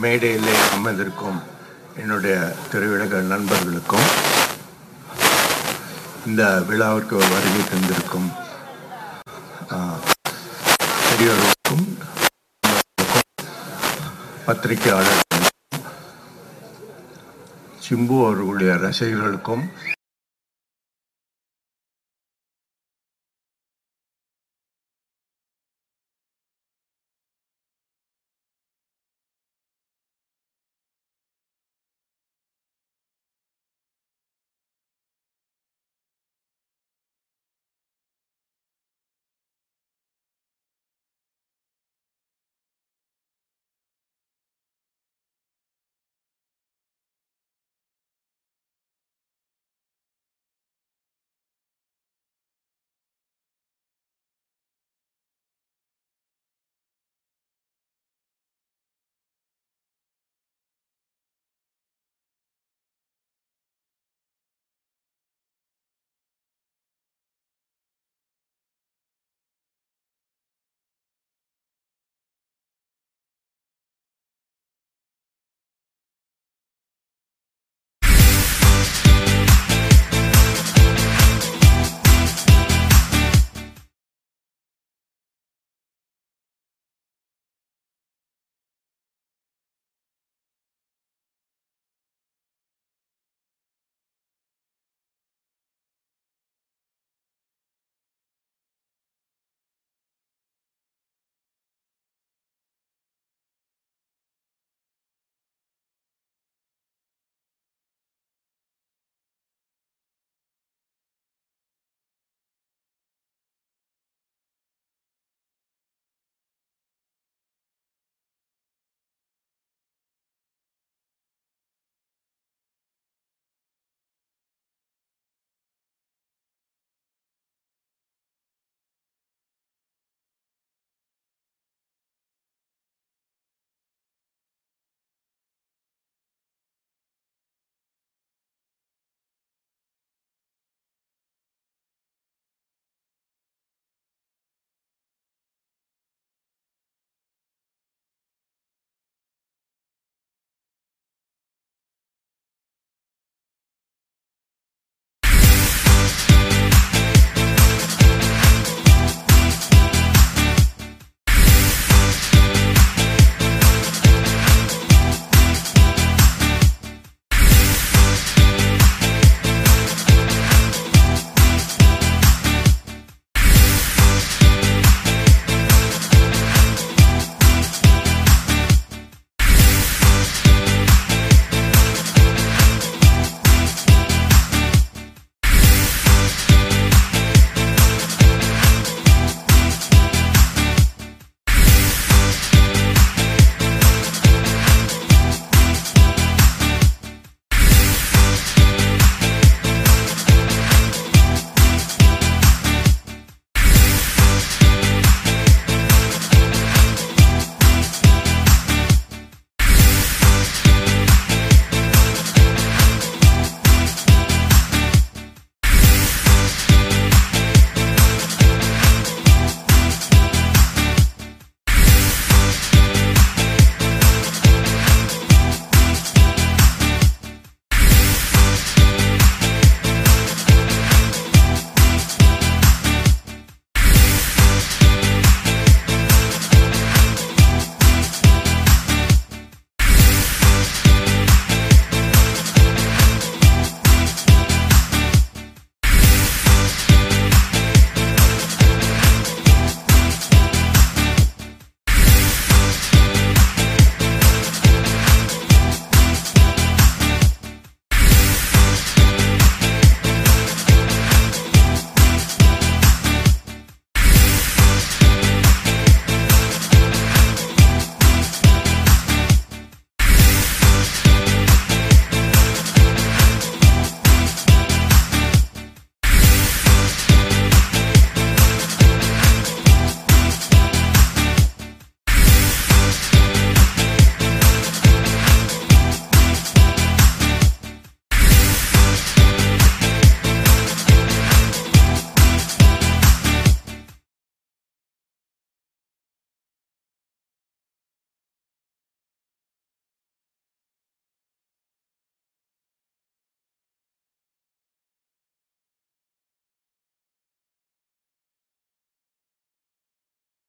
மேடையிலே அமைந்திருக்கும் என்னுடைய திரையுலக நண்பர்களுக்கும் இந்த விழாவிற்கு வருகை தந்திருக்கும் பெரியோருக்கும் பத்திரிகையாளர்களுக்கும் சிம்பு அவர்களுடைய ரசிகர்களுக்கும்